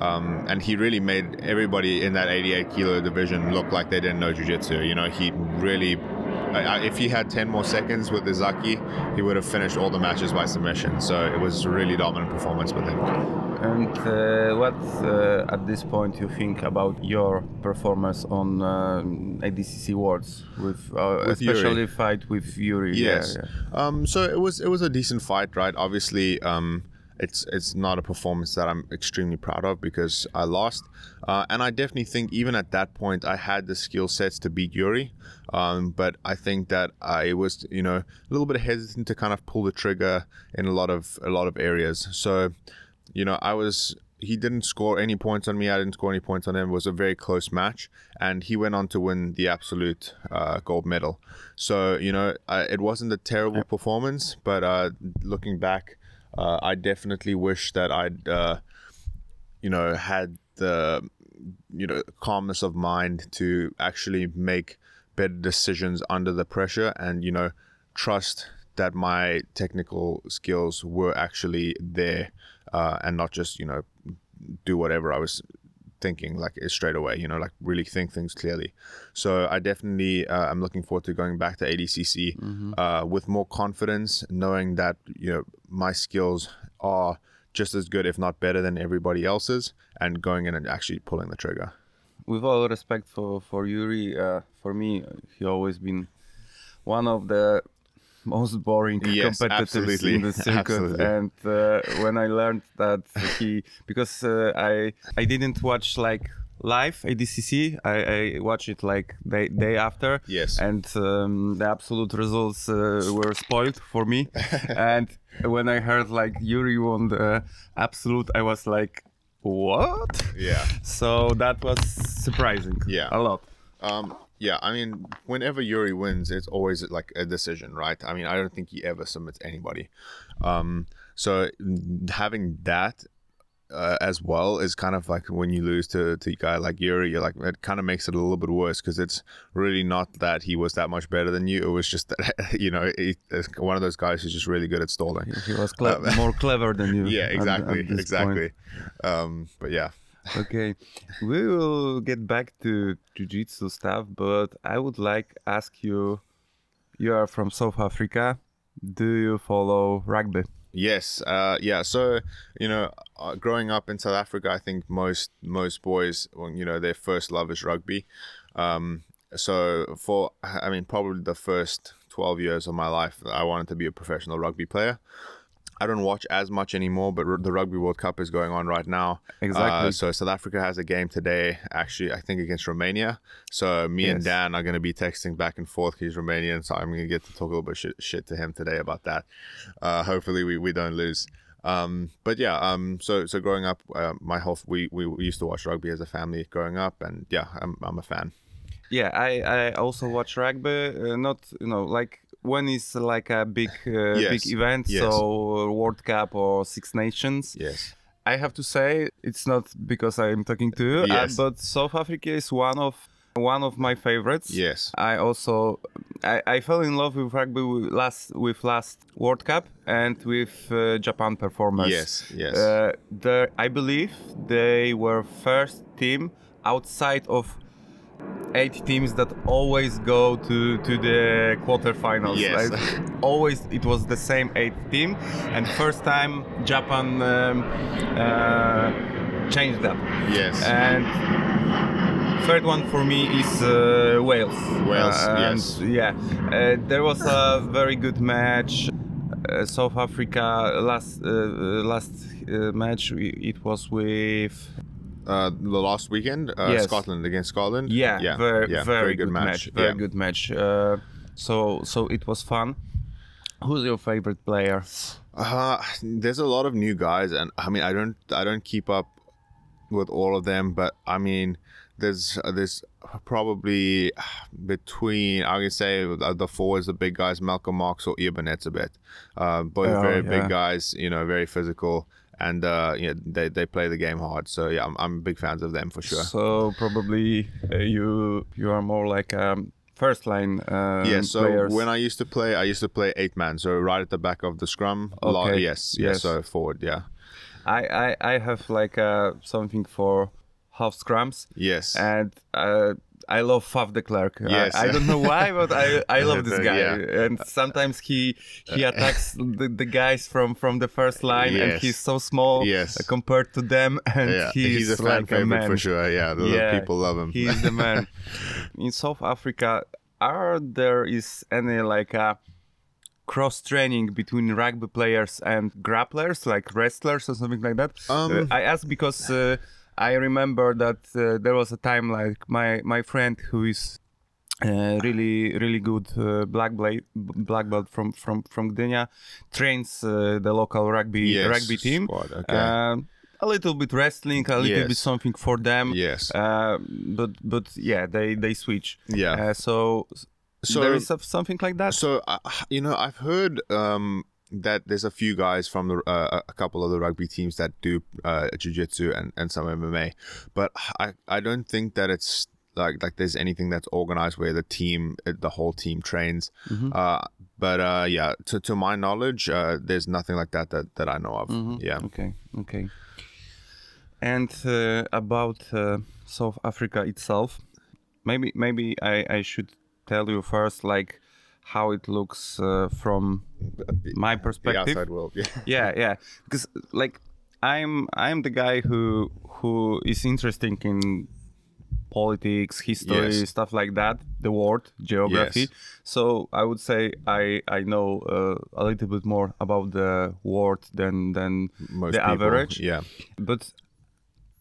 Um, and he really made everybody in that eighty-eight kilo division look like they didn't know jiu-jitsu. You know, he really, if he had ten more seconds with Izaki, he would have finished all the matches by submission. So it was a really dominant performance with him. And uh, what uh, at this point you think about your performance on um, A D C C Worlds with, uh, with especially Yuri. Fight with Yuri? Yes. Yeah, yeah. Um, so it was it was a decent fight, right? Obviously. Um, It's it's not a performance that I'm extremely proud of because I lost. Uh, and I definitely think even at that point, I had the skill sets to beat Yuri. Um, but I think that I was, you know, a little bit hesitant to kind of pull the trigger in a lot of a lot of areas. So, you know, I was... He didn't score any points on me. I didn't score any points on him. It was a very close match. And he went on to win the absolute uh, gold medal. So, you know, uh, it wasn't a terrible performance. But uh, looking back... Uh, I definitely wish that I'd, uh, you know, had the, you know, calmness of mind to actually make better decisions under the pressure and, you know, trust that my technical skills were actually there uh, and not just, you know, do whatever I was thinking like straight away, you know, like really think things clearly. So I definitely uh, I'm looking forward to going back to A D C C mm-hmm. uh, with more confidence, knowing that, you know, my skills are just as good, if not better than everybody else's, and going in and actually pulling the trigger. With all respect for, for Yuri, uh, for me, he always been one of the most boring yes, competitors absolutely. In the circuit, absolutely. And uh, when I learned that he, because uh, I I didn't watch like live A D C C, I, I watched it like day day after, yes, and um, the absolute results uh, were spoiled for me, and when I heard like Yuri won the absolute, I was like, what? Yeah. So that was surprising. Yeah, a lot. Um. Yeah, I mean, whenever Yuri wins, it's always like a decision, right? I mean, I don't think he ever submits anybody. Um, so having that uh, as well is kind of like when you lose to, to a guy like Yuri, you're like, it kind of makes it a little bit worse because it's really not that he was that much better than you. It was just that, you know, he, one of those guys who's just really good at stalling. He was cle- um, more clever than you. Yeah, exactly, at, at exactly. Um, but yeah. Okay, we will get back to jiu-jitsu stuff, but I would like to ask you, you are from South Africa, do you follow rugby? Yes, uh, yeah, so, you know, uh, growing up in South Africa, I think most most boys, you know, their first love is rugby. Um, so for, I mean, probably the first twelve years of my life, I wanted to be a professional rugby player. I don't watch as much anymore, but the Rugby World Cup is going on right now. Exactly. Uh, so South Africa has a game today, actually, I think against Romania. So me yes. and Dan are going to be texting back and forth. He's Romanian, so I'm going to get to talk a little bit shit, shit to him today about that. Uh, hopefully we, we don't lose. Um, but yeah, um, so so growing up, uh, my whole we, we we used to watch rugby as a family growing up, and yeah, I'm I'm a fan. Yeah, I, I also watch rugby, uh, not, you know, like when it's like a big uh, yes. big event, yes. so World Cup or Six Nations. Yes. I have to say, it's not because I'm talking to you, yes. uh, but South Africa is one of one of my favorites. Yes. I also, I, I fell in love with rugby with last, with last World Cup and with uh, Japan performers. Yes, yes. Uh, the, I believe they were first team outside of eight teams that always go to, to the quarterfinals. Yes. Like, always it was the same eight team, and first time Japan um, uh, changed that. Yes. And third one for me is uh, Wales. Wales, uh, yes. And yeah, uh, there was a very good match. Uh, South Africa last uh, last uh, match it was with. Uh, the last weekend, uh, yes. Scotland against Scotland. Yeah, yeah. Very, yeah. Very, very good, good match. match. Very yeah. good match. Uh, so, so it was fun. Who's your favorite player? Uh, there's a lot of new guys, and I mean, I don't, I don't keep up with all of them, but I mean, there's there's probably between, I would say the four is the big guys, Malcolm Marx or Eben Etzebeth. Uh, both oh, very yeah. big guys, you know, very physical, and uh, you know, they they play the game hard. So yeah, I'm I'm big fans of them for sure. So probably uh, you you are more like. Um, First line um, Yeah, so players. When I used to play, I used to play eight man. So right at the back of the scrum. Okay. Large, yes, yes, yes. So forward, yeah. I, I, I have like uh, something for half scrums. Yes. And uh, I love Faf de Klerk. Yes. I, I don't know why, but I, I love this guy. Yeah. And sometimes he he attacks the, the guys from, from the first line, yes. and he's so small yes. compared to them. And yeah. he's, he's a fan like favorite a man. For sure. Yeah, the yeah. people love him. He's the man. In South Africa, are there is any like a cross training between rugby players and grapplers, like wrestlers or something like that? Um, I ask because uh, I remember that uh, there was a time like my my friend who is uh, really really good uh, black blade black belt from from from Gdynia trains uh, the local rugby yes, rugby team. Squad, okay. uh, A little bit wrestling, a little yes. bit something for them. Yes. Uh, but but yeah, they they switch. Yeah. Uh, so, so there is something like that. So uh, you know, I've heard um, that there's a few guys from the, uh, a couple of the rugby teams that do uh, jiu-jitsu and and some M M A, but I I don't think that it's like like there's anything that's organized where the team the whole team trains. Mm-hmm. Uh, but uh, yeah, to to my knowledge, uh, there's nothing like that that that I know of. Mm-hmm. Yeah. Okay. Okay. And uh, about uh, South Africa itself, maybe maybe I, I should tell you first like how it looks uh, from my perspective. The outside world, yeah, yeah, yeah. Because like I'm I'm the guy who who is interested in politics, history, yes. stuff like that, the world, geography. Yes. So I would say I I know uh, a little bit more about the world than than most the people, average. Yeah, but.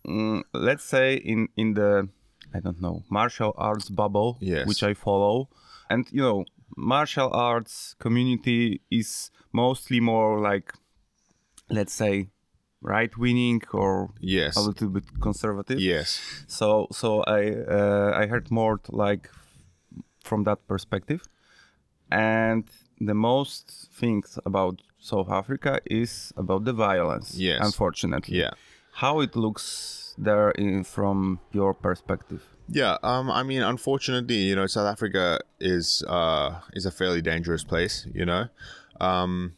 Mm, let's say in in the I don't know martial arts bubble, yes. which I follow, and you know martial arts community is mostly more like let's say right-winging or yes. a little bit conservative. Yes. So so I uh, I heard more like from that perspective, and the most things about South Africa is about the violence. Yes. Unfortunately. Yeah. How it looks there in, from your perspective? Yeah, um, I mean, unfortunately, you know, South Africa is uh, is a fairly dangerous place. You know, um,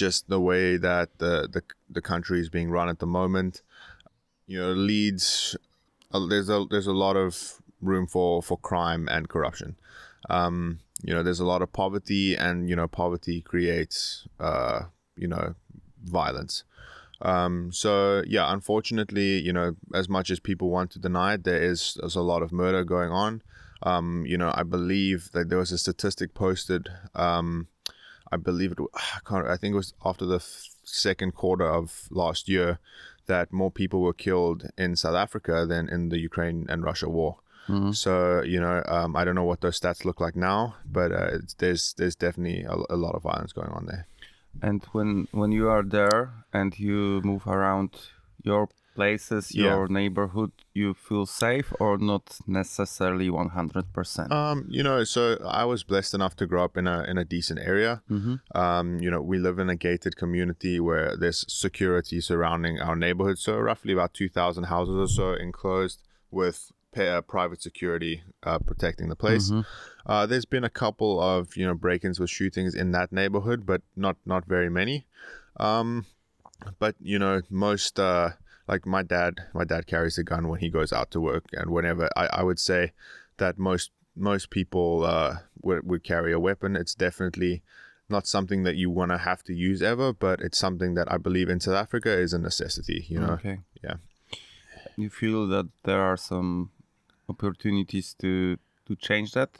just the way that the, the the country is being run at the moment, you know, leads uh, there's a there's a lot of room for for crime and corruption. Um, you know, there's a lot of poverty, and you know, poverty creates uh, you know violence. Um, so yeah, unfortunately, you know, as much as people want to deny it, there is there's a lot of murder going on. Um, you know, I believe that there was a statistic posted. Um, I believe it. I, can't, I think it was after the second quarter of last year that more people were killed in South Africa than in the Ukraine and Russia war. Mm-hmm. So you know, um, I don't know what those stats look like now, but uh, it's, there's there's definitely a, a lot of violence going on there. And when when you are there and you move around your places, your yeah. neighborhood, you feel safe or not necessarily one hundred percent? Um, you know, so I was blessed enough to grow up in a in a decent area. Mm-hmm. Um, you know, we live in a gated community where there's security surrounding our neighborhood. So roughly about two thousand houses or so enclosed with Uh, private security uh, protecting the place. Mm-hmm. Uh, there's been a couple of you know break-ins with shootings in that neighborhood, but not not very many. Um, but you know most uh, like my dad, my dad carries a gun when he goes out to work and whenever. I, I would say that most most people uh, would, would carry a weapon. It's definitely not something that you want to have to use ever, but it's something that I believe in South Africa is a necessity. You know, okay, yeah. You feel that there are some opportunities to to change that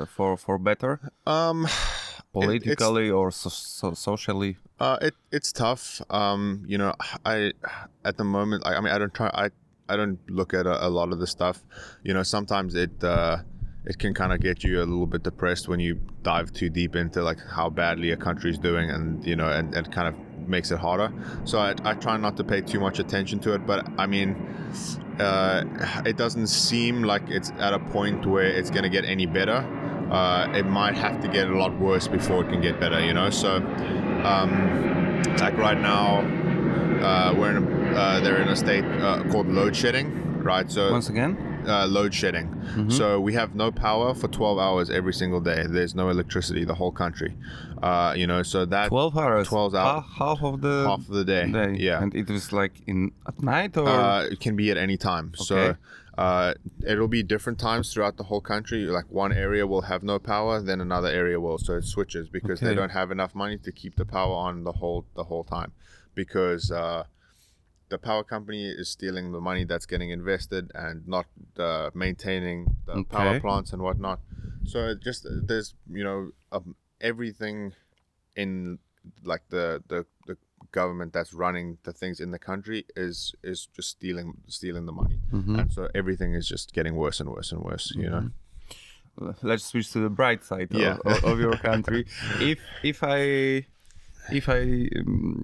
uh, for for better um politically it, or so, so socially uh it it's tough um you know I at the moment I, I mean I don't try I I don't look at a, a lot of the stuff you know sometimes it uh it can kind of get you a little bit depressed when you dive too deep into like how badly a country's doing and you know and, and kind of makes it harder. So I, I try not to pay too much attention to it, but I mean, uh, it doesn't seem like it's at a point where it's going to get any better. Uh, it might have to get a lot worse before it can get better, you know? So um, like right now, uh, we're in a, uh, they're in a state uh, called load shedding, right? So once again? Uh, load shedding. Mm-hmm. So we have no power for twelve hours every single day. There's no electricity, the whole country. Uh, you know, so that twelve hours, twelve hours, half of the half of the day. day. Yeah, and it was like in at night or uh, it can be at any time. Okay. So uh, it'll be different times throughout the whole country. Like one area will have no power, then another area will. So it switches because okay. they don't have enough money to keep the power on the whole the whole time, because. Uh, The power company is stealing the money that's getting invested and not uh, maintaining the okay. power plants and whatnot. So it just there's you know um, everything in like the, the the government that's running the things in the country is is just stealing stealing the money, mm-hmm. and so everything is just getting worse and worse and worse. Mm-hmm. You know. Let's switch to the bright side yeah. of, of your country. if if I if I. Um,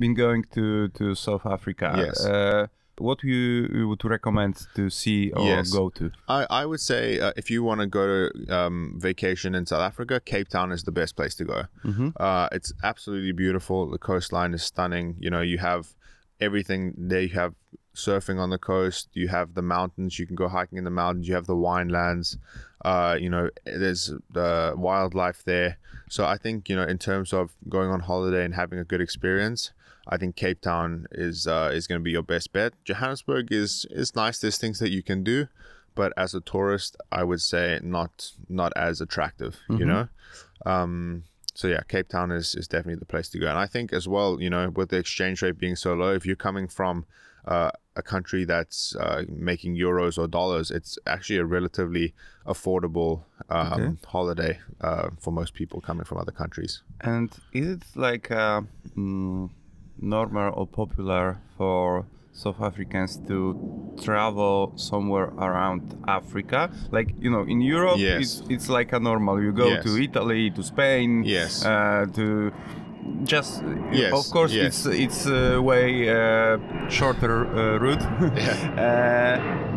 been going to to South Africa. Yes. Uh, what you, you would recommend to see or yes. go to? I, I would say uh, if you want to go to um, vacation in South Africa, Cape Town is the best place to go. Mm-hmm. uh, it's absolutely beautiful. The coastline is stunning. You know, you have everything there. You have surfing on the coast. You have the mountains. You can go hiking in the mountains. You have the winelands. Uh, you know, there's the wildlife there. So I think, you know, in terms of going on holiday and having a good experience, I think Cape Town is uh, is going to be your best bet. Johannesburg is is nice. There's things that you can do, but as a tourist, I would say not not as attractive. Mm-hmm. You know, um, so yeah, Cape Town is is definitely the place to go. And I think as well, you know, with the exchange rate being so low, if you're coming from uh, a country that's uh, making euros or dollars, it's actually a relatively affordable um, okay. holiday uh, for most people coming from other countries. And is it like? Uh, mm, normal or popular for South Africans to travel somewhere around Africa? Like, you know, in Europe, yes. it's, it's like a normal. You go yes. to Italy, to Spain, yes. uh, to just, yes. of course, yes. it's it's a way uh, shorter uh, route. Yeah. uh,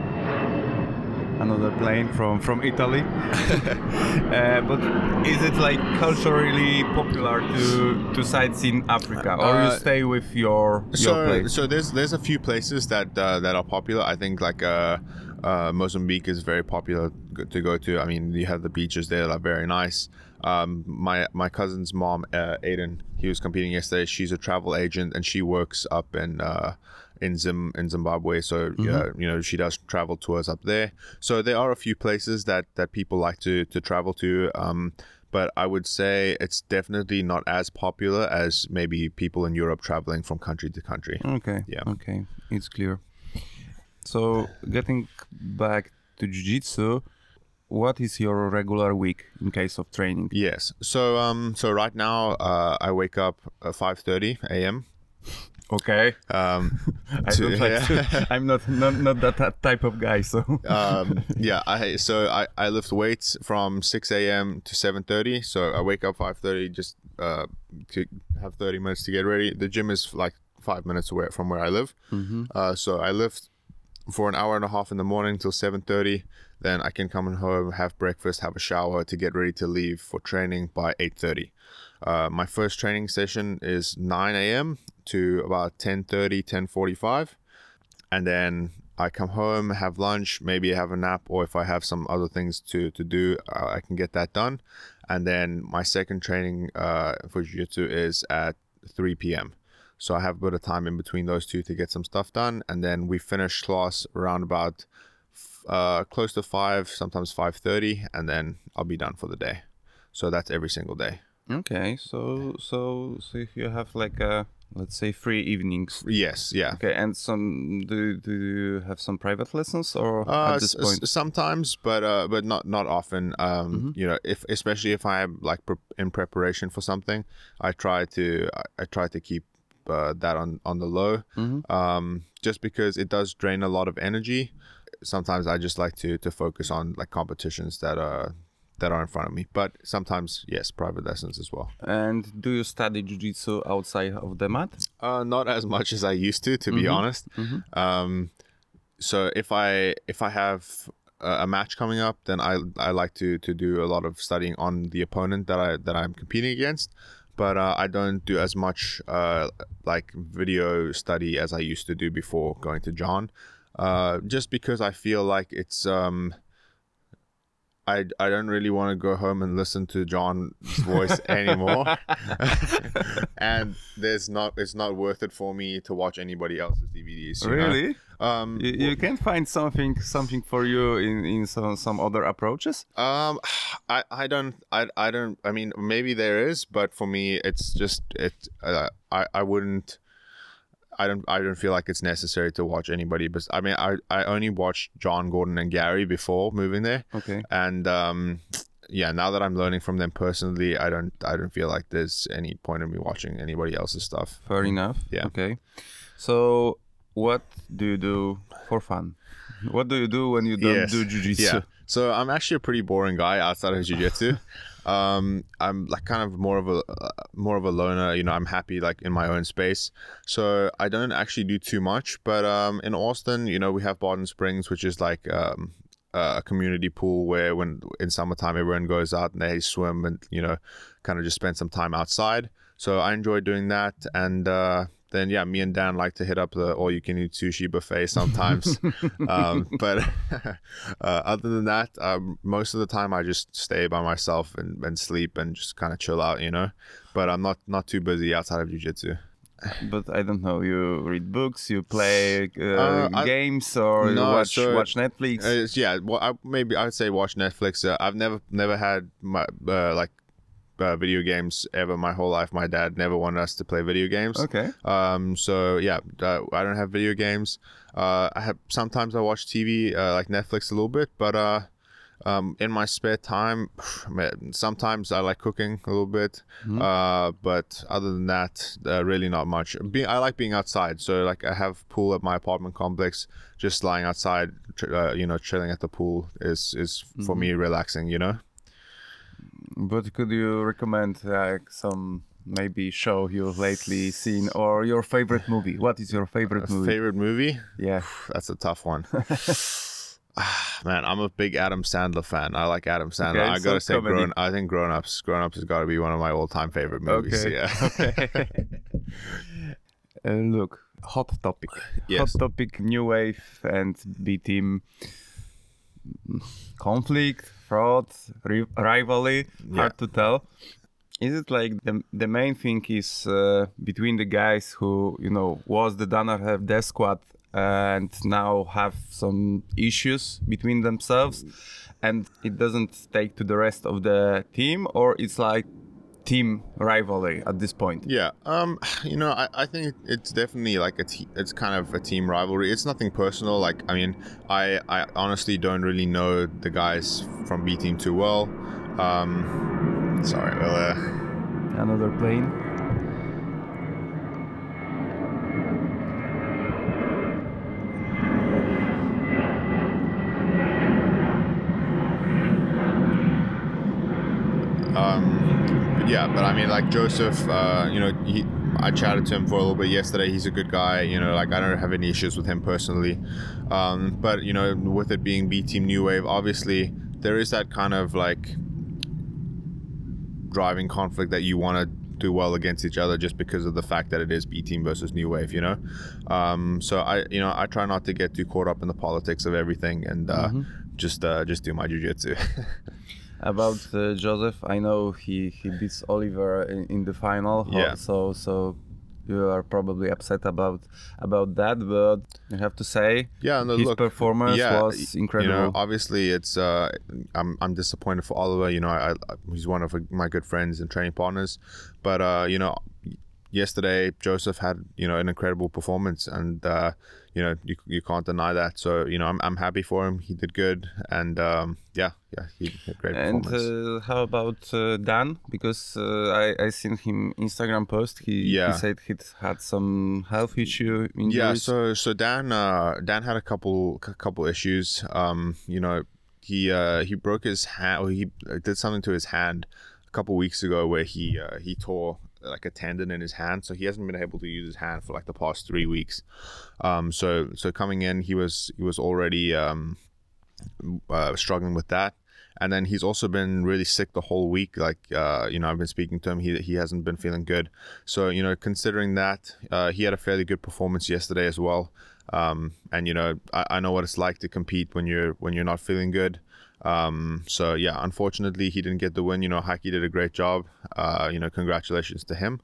Another plane from from Italy, uh, but is it like culturally popular to to sightsee in Africa, or uh, you stay with your your so, place? So there's there's a few places that uh, that are popular. I think like uh, uh, Mozambique is very popular to go to. I mean, you have the beaches there that are very nice. Um, my my cousin's mom, uh, Aiden, he was competing yesterday. She's a travel agent and she works up in. Uh, In Zim in Zimbabwe, so mm-hmm. uh, you know she does travel tours up there. So there are a few places that that people like to to travel to, um, but I would say it's definitely not as popular as maybe people in Europe traveling from country to country. Okay, yeah, okay, it's clear. So getting back to jiu-jitsu, what is your regular week in case of training? Yes, so um, so right now uh, I wake up at five thirty a m Okay. Um, I to, don't like yeah. to, I'm not, not not that type of guy. So um, yeah, I so I, I lift weights from six a m to seven thirty. So I wake up five thirty just uh, to have thirty minutes to get ready. The gym is like five minutes away from where I live. Mm-hmm. Uh, so I lift for an hour and a half in the morning till seven thirty. Then I can come home, have breakfast, have a shower to get ready to leave for training by eight thirty. Uh, my first training session is nine a m to about ten thirty, ten forty-five, and then I come home, have lunch, maybe have a nap, or if I have some other things to to do, uh, I can get that done. And then my second training uh, for jiu-jitsu is at three p m So I have a bit of time in between those two to get some stuff done, and then we finish class around about uh, close to five, sometimes five thirty, and then I'll be done for the day. So that's every single day. Okay, so so so if you have like a let's say three evenings. Yes, yeah. Okay, and some do do you have some private lessons or uh, at this point? Sometimes, but uh, but not not often. Um, mm-hmm. You know, if especially if I'm like pre in preparation for something, I try to I, I try to keep uh, that on on the low, mm-hmm. um, just because it does drain a lot of energy. Sometimes I just like to to focus on like competitions that are that are in front of me, but sometimes, yes, private lessons as well. And do you study jiu-jitsu outside of the mat? Uh, not as much as I used to, to mm-hmm. be honest. Mm-hmm. Um, so if I if I have a match coming up, then I I like to to do a lot of studying on the opponent that I that I'm competing against. But uh, I don't do as much uh, like video study as I used to do before going to John, uh, just because I feel like it's um, I I don't really want to go home and listen to John's voice anymore, and there's not it's not worth it for me to watch anybody else's D V Ds. You really? Know? Um, you, you well, can't find something something for you in in some some other approaches. Um, I I don't I I don't I mean maybe there is, but for me it's just it uh, I I wouldn't. I don't I don't feel like it's necessary to watch anybody, but I mean I, I only watched John, Gordon and Gary before moving there. Okay. And um yeah, now that I'm learning from them personally, I don't I don't feel like there's any point in me watching anybody else's stuff. Fair enough. Yeah. Okay. So what do you do for fun? What do you do when you don't yes. do jiu-jitsu? Yeah. So I'm actually a pretty boring guy outside of jiu-jitsu. um I'm like kind of more of a uh, more of a loner, you know. I'm happy like in my own space, so I don't actually do too much. But um in Austin, you know, we have Barton Springs, which is like um a community pool where when in summertime everyone goes out and they swim and, you know, kind of just spend some time outside. So I enjoy doing that. And uh then yeah, me and Dan like to hit up the all-you-can-eat sushi buffet sometimes. um, but uh, other than that, um, most of the time I just stay by myself and, and sleep and just kind of chill out, you know. But I'm not not too busy outside of jiu-jitsu. But I don't know, you read books, you play uh, uh, I, games, or no, you watch so, watch Netflix? Uh, yeah, well, I, maybe I would say watch Netflix. Uh, I've never never had my uh, like. Uh, video games ever my whole life. My dad never wanted us to play video games. Okay. Um so yeah, uh, I don't have video games. uh I have sometimes I watch T V, uh, like Netflix a little bit, but uh um in my spare time sometimes I like cooking a little bit. Mm-hmm. Uh but other than that, uh, really not much. Be I like being outside, so like I have pool at my apartment complex. Just lying outside, uh, you know, chilling at the pool is is mm-hmm. for me relaxing, you know. But could you recommend like some maybe show you've lately seen, or your favorite movie? What is your favorite movie? Favorite movie? Yeah, that's a tough one. Man, I'm a big Adam Sandler fan. I like Adam Sandler. Okay, I gotta say, comedy. grown. I think Grown Ups. Grown Ups has got to be one of my all-time favorite movies. Okay. Yeah. Okay. uh, look, hot topic. Yes. Hot topic. New Wave and B Team. Conflict, fraud, rivalry, yeah. Hard to tell. Is it like the, the main thing is uh, between the guys who, you know, was the Danaher Death Squad and now have some issues between themselves and it doesn't take to the rest of the team, or it's like team rivalry at this point? Yeah, um you know, I, I think it's definitely like a te it's kind of a team rivalry. It's nothing personal. Like, I mean, I I honestly don't really know the guys from B Team too well. Um sorry, well, uh... another plane. Yeah, but I mean, like Joseph, uh, you know, he, I chatted to him for a little bit yesterday. He's a good guy, you know, like I don't have any issues with him personally. Um, but, you know, with it being B Team New Wave, obviously there is that kind of like driving conflict that you want to do well against each other just because of the fact that it is B Team versus New Wave, you know. Um, so I, you know, I try not to get too caught up in the politics of everything and uh, mm-hmm. just uh, just do my jiu-jitsu. About uh, Joseph, I know he he beats Oliver in, in the final. Yeah. So so you are probably upset about about that, but I have to say, yeah, no, his look, performance yeah, was incredible. You know, obviously, it's uh, I'm I'm disappointed for Oliver. You know, I, I, he's one of my good friends and training partners, but uh, you know, yesterday Joseph had, you know, an incredible performance, and uh, you know, you you can't deny that. So, you know, I'm I'm happy for him. He did good, and um, yeah. Yeah, he had great performance. And uh, how about uh, Dan? Because uh, I I seen him Instagram post. He, yeah. he said he had some health issue. Injuries. Yeah. So so Dan uh, Dan had a couple a couple issues. Um, you know, he uh, he broke his hand, or he did something to his hand a couple weeks ago where he uh, he tore like a tendon in his hand, so he hasn't been able to use his hand for like the past three weeks. Um, so so coming in, he was he was already um, uh, struggling with that. And then he's also been really sick the whole week. Like, uh, you know, I've been speaking to him. He he hasn't been feeling good. So, you know, considering that, uh, he had a fairly good performance yesterday as well. Um, and, you know, I, I know what it's like to compete when you're when you're not feeling good. Um, so, yeah, unfortunately, he didn't get the win. You know, Haki did a great job. Uh, you know, congratulations to him.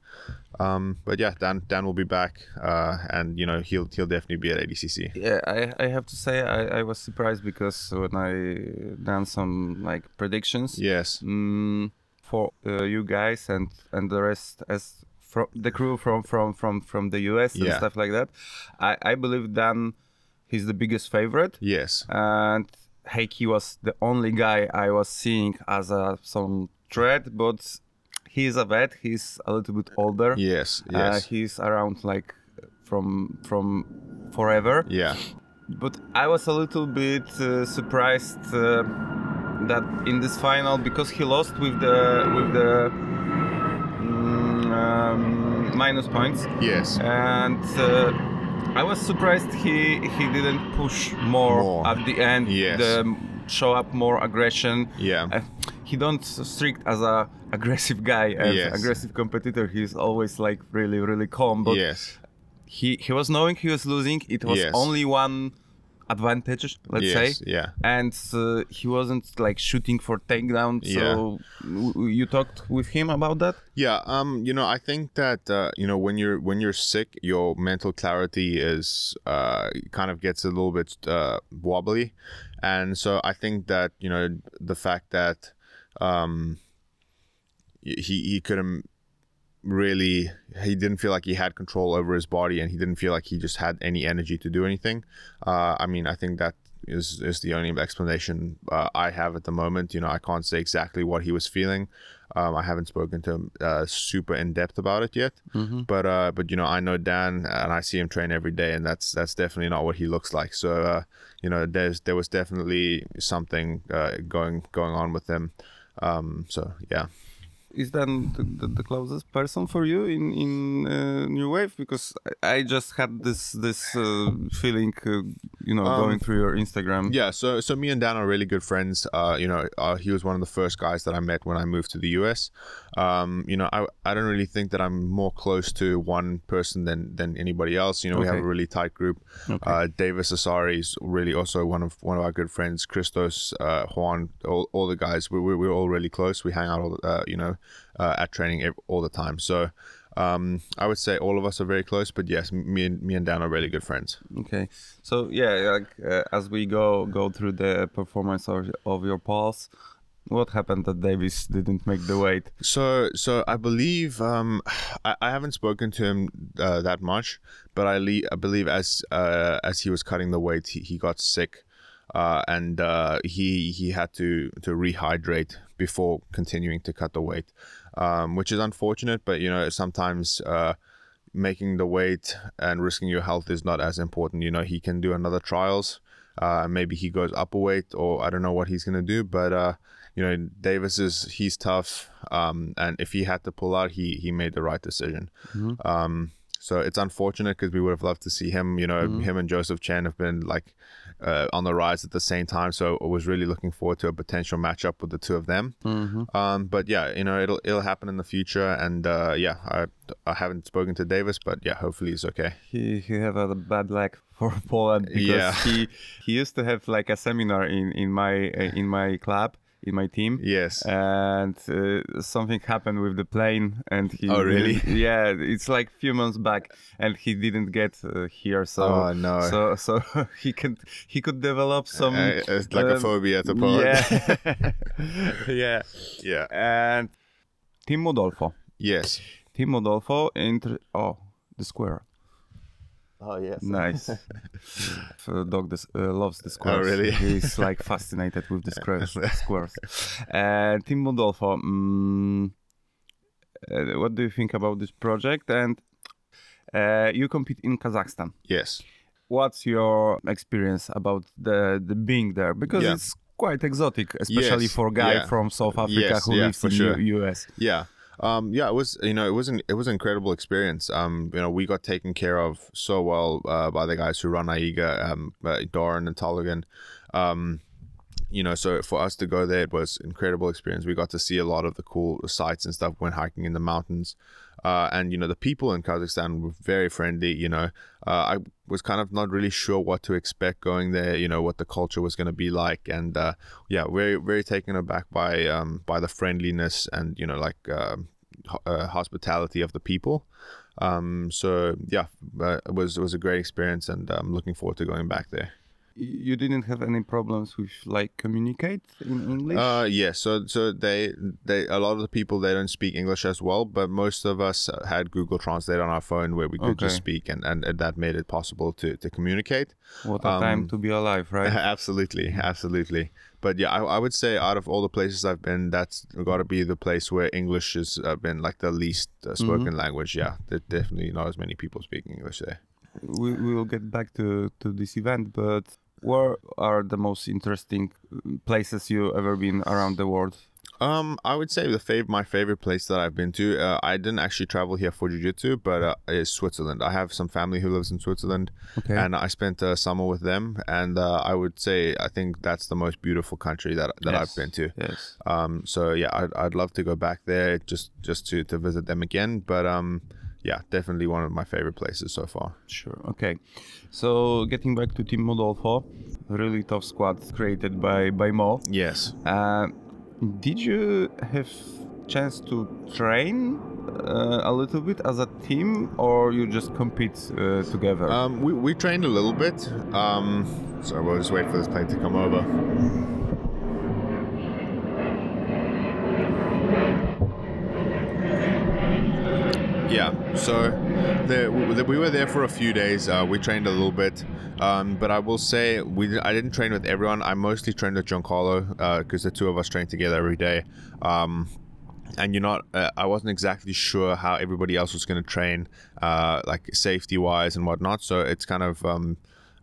Um, but, yeah, Dan Dan will be back. Uh, and, you know, he'll he'll definitely be at A D C C. Yeah, I, I have to say I, I was surprised because when I done some, like, predictions. Yes. Um, for uh, you guys and, and the rest as from the crew from, from, from, from the U S and yeah. stuff like that, I, I believe Dan, he's the biggest favorite. Yes. And Heiki was the only guy I was seeing as a some threat, but he's a vet. He's a little bit older. Yes, yes. Uh, he's around like from from forever. Yeah. But I was a little bit uh, surprised uh, that in this final, because he lost with the with the um, minus points. Yes. And. Uh, I was surprised he he didn't push more, more. at the end. Yes. The, show up more aggression. Yeah. Uh, he don't strict as a aggressive guy and yes. aggressive competitor. He's always like really really calm. But yes. He he was knowing he was losing. It was yes. only one advantage, let's yes. say. Yeah. And uh, he wasn't like shooting for takedown. So yeah. you talked with him about that? Yeah, um, you know, I think that uh, you know, when you're when you're sick, your mental clarity is uh, kind of gets a little bit uh, wobbly, and so I think that you know the fact that um, he he couldn't really he didn't feel like he had control over his body, and he didn't feel like he just had any energy to do anything. Uh, I mean, I think that. Is, is the only explanation uh, I have at the moment. You know, I can't say exactly what he was feeling. Um, I haven't spoken to him uh, super in depth about it yet. Mm-hmm. But uh, but you know, I know Dan and I see him train every day, and that's that's definitely not what he looks like. So uh, you know, there's there was definitely something uh, going going on with him. Um, so yeah. Is Dan the, the closest person for you in in uh, New Wave? Because I, I just had this this uh, feeling, uh, you know, um, going through your Instagram. Yeah, so so me and Dan are really good friends. Uh, you know, uh, he was one of the first guys that I met when I moved to the U S. Um, you know, I I don't really think that I'm more close to one person than than anybody else. You know, okay. we have a really tight group. Okay. Uh, Davis Asari is really also one of one of our good friends. Christos, uh, Juan, all, all the guys. We, we we're all really close. We hang out all uh, you know. Uh, at training all the time, so um, I would say all of us are very close. But yes, me and me and Dan are really good friends. Okay, so yeah, like uh, as we go go through the performance of, of your pulse, what happened that Davis didn't make the weight? So so I believe um, I, I haven't spoken to him uh, that much, but I, le I believe as uh, as he was cutting the weight, he, he got sick. Uh, and uh, he he had to to rehydrate before continuing to cut the weight, um, which is unfortunate. But you know, sometimes uh, making the weight and risking your health is not as important. You know, he can do another trials. Uh, maybe he goes up a weight, or I don't know what he's gonna do. But uh, you know, Davis is he's tough, um, and if he had to pull out, he he made the right decision. Mm-hmm. um, So it's unfortunate because we would have loved to see him. You know, mm-hmm. him and Joseph Chen have been like uh, on the rise at the same time. So I was really looking forward to a potential matchup with the two of them. Mm-hmm. um, but yeah, you know, it'll it'll happen in the future. And uh, yeah, I I haven't spoken to Davis, but yeah, hopefully he's okay. He he have a bad luck for Poland because yeah. he he used to have like a seminar in in my uh, in my club. In my team, yes, and uh, something happened with the plane, and he. Oh really? Yeah, it's like few months back, and he didn't get uh, here, so oh, no. so so he can he could develop some uh, it's like uh, a phobia to Poland. Yeah, yeah, yeah. And Team Modolfo. Yes, Team Modolfo. Inter oh, the square. Oh yes, nice. The dog this, uh, loves the squares. Oh really? He's like fascinated with the squares. Squares. Uh, Team Modolfo, um, uh, what do you think about this project? And uh, you compete in Kazakhstan. Yes. What's your experience about the the being there? Because yeah. it's quite exotic, especially yes, for a guy yeah. from South Africa yes, who yeah, lives in the sure. U S. Yeah. Um, yeah, it was, you know, it was an, it was an incredible experience. Um, you know, we got taken care of so well uh, by the guys who run A I G A, um, uh, Darren and Tulligan. Um, you know, so for us to go there, it was an incredible experience. We got to see a lot of the cool sights and stuff when hiking in the mountains. Uh, and, you know, the people in Kazakhstan were very friendly, you know. Uh, I was kind of not really sure what to expect going there, you know, what the culture was going to be like. And, uh, yeah, very, very taken aback by um, by the friendliness and, you know, like uh, uh, hospitality of the people. Um, so, yeah, uh, it was, it was a great experience, and I'm looking forward to going back there. You didn't have any problems with like communicate in English? Uh, yeah, so so they they a lot of the people, they don't speak English as well, but most of us had Google Translate on our phone where we could okay. just speak, and, and and that made it possible to to communicate. What a um, time to be alive, right? Absolutely, absolutely. But yeah, I, I would say out of all the places I've been, that's got to be the place where English has been like the least uh, spoken mm-hmm. language. Yeah, there's definitely not as many people speaking English there. We we will get back to to this event, but where are the most interesting places you've ever been around the world? Um, I would say the fav my favorite place that I've been to, uh, I didn't actually travel here for jiu-jitsu, but uh, is Switzerland. I have some family who lives in Switzerland, okay. and I spent a summer with them, and uh, I would say I think that's the most beautiful country that that yes. I've been to. Yes. Um. So yeah, I'd I'd love to go back there just just to to visit them again, but um. Yeah, definitely one of my favorite places so far. Sure. Okay. So getting back to Team Modolfo, really tough squad created by, by Mo. Yes. Uh, did you have chance to train uh, a little bit as a team, or you just compete uh, together? Um, we, we trained a little bit. Um, so we'll just wait for this plane to come over. Yeah, so there, we were there for a few days. Uh, we trained a little bit, um, but I will say we I didn't train with everyone. I mostly trained with Giancarlo because uh, the two of us trained together every day. Um, and you're not, uh, I wasn't exactly sure how everybody else was going to train, uh, like safety-wise and whatnot. So it's kind of um,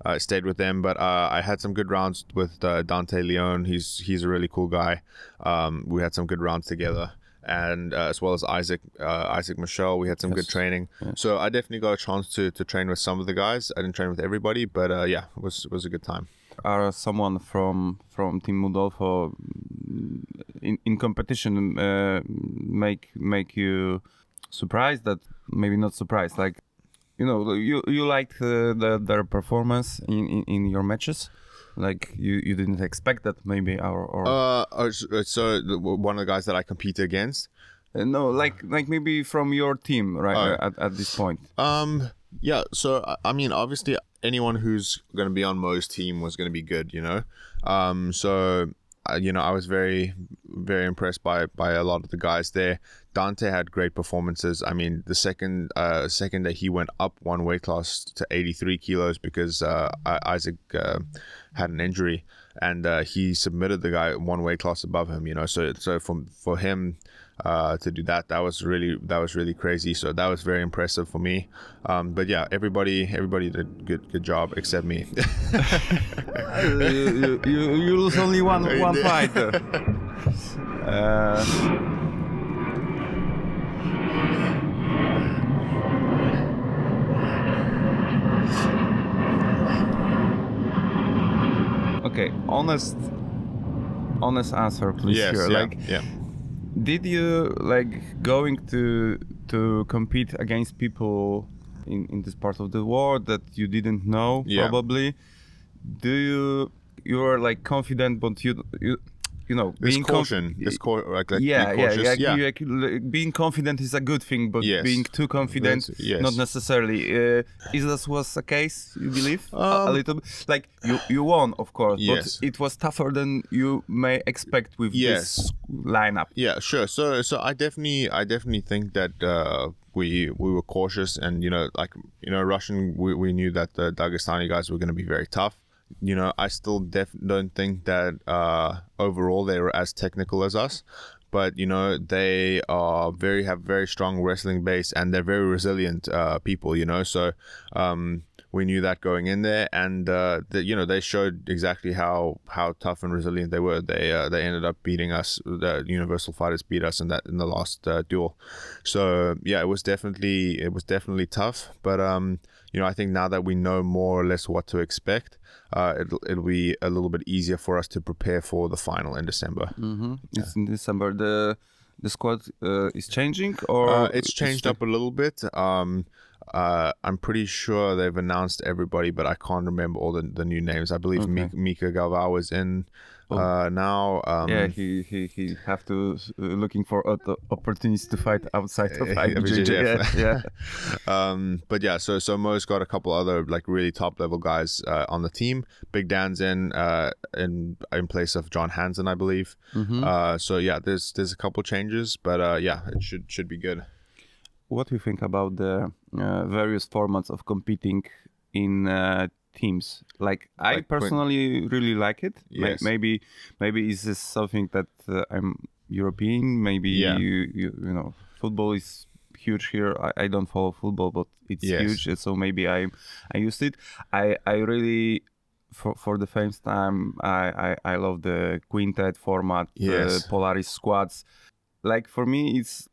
uh, stayed with them. But uh, I had some good rounds with uh, Dante Leon. He's he's a really cool guy. Um, we had some good rounds together. And uh, as well as Isaac, uh, Isaac Michel, we had some yes. good training. Yes. So I definitely got a chance to to train with some of the guys. I didn't train with everybody, but uh, yeah, it was it was a good time. Are someone from from Team Modolfo in in competition uh, make make you surprised? That maybe not surprised, like you know, you you liked uh, the, their performance in, in in your matches. Like you, you didn't expect that maybe, or, or... Uh, so one of the guys that I compete against? Uh, no, like like maybe from your team, right, uh, at, at this point. Um, yeah, so, I mean, obviously anyone who's going to be on Mo's team was going to be good, you know? Um, so, you know, I was very, very impressed by, by a lot of the guys there. Dante had great performances. I mean, the second uh, second day he went up one weight class to eighty-three kilos because uh, Isaac uh, had an injury, and uh, he submitted the guy one weight class above him. You know, so so for for him uh, to do that, that was really that was really crazy. So that was very impressive for me. Um, but yeah, everybody everybody did good good job except me. you, you, you lose only one one fight. Uh, Okay, honest, honest answer, please. Yes, here. Yeah, like, yeah. Did you like going to to compete against people in in this part of the world that you didn't know? Yeah. Probably. Do you you were like confident, but you you you know this being caution, this co like, like yeah, be cautious. yeah yeah yeah. Like, like, being confident is a good thing, but yes. being too confident, yes. not necessarily. Uh, is this was a case you believe um, a, a little bit? Like you you won, of course, yes. but it was tougher than you may expect with yes. this lineup. Yeah, sure. So so I definitely I definitely think that. Uh, We, we were cautious, and you know, like you know, Russian. We, we knew that the Dagestani guys were going to be very tough. You know, I still def don't think that uh, overall they were as technical as us, but you know, they are very have very strong wrestling base, and they're very resilient uh, people. You know, so um, we knew that going in there, and uh, the, you know, they showed exactly how how tough and resilient they were. They uh, they ended up beating us. The Universal Fighters beat us in that in the last uh, duel. So yeah, it was definitely it was definitely tough. But um, you know, I think now that we know more or less what to expect, uh, it'll it'll be a little bit easier for us to prepare for the final in December. Mm-hmm. Yeah. It's in December. The the squad uh, is changing, or uh, it's changed it's up a little bit. Um, Uh, I'm pretty sure they've announced everybody, but I can't remember all the, the new names. I believe okay. Mika Galvao is in uh, oh. now. Um, yeah, he he he have to uh, looking for other opportunities to fight outside of I B J J F. Yeah, yeah. um, but yeah, so so Mo's got a couple other like really top level guys uh, on the team. Big Dan's in uh, in in place of John Hansen, I believe. Mm-hmm. uh, so yeah, there's there's a couple changes, but uh, yeah, it should should be good. What do you think about the uh, various formats of competing in uh, teams? Like, I like personally when... really like it. Yes. Ma maybe, maybe is this something that uh, I'm European? Maybe yeah. you, you, you know, football is huge here. I, I don't follow football, but it's yes. huge. So maybe I, I used it. I, I really. For, for the first time, I, I, I love the quintet format. Yes. The Polaris squads. Like for me, it's.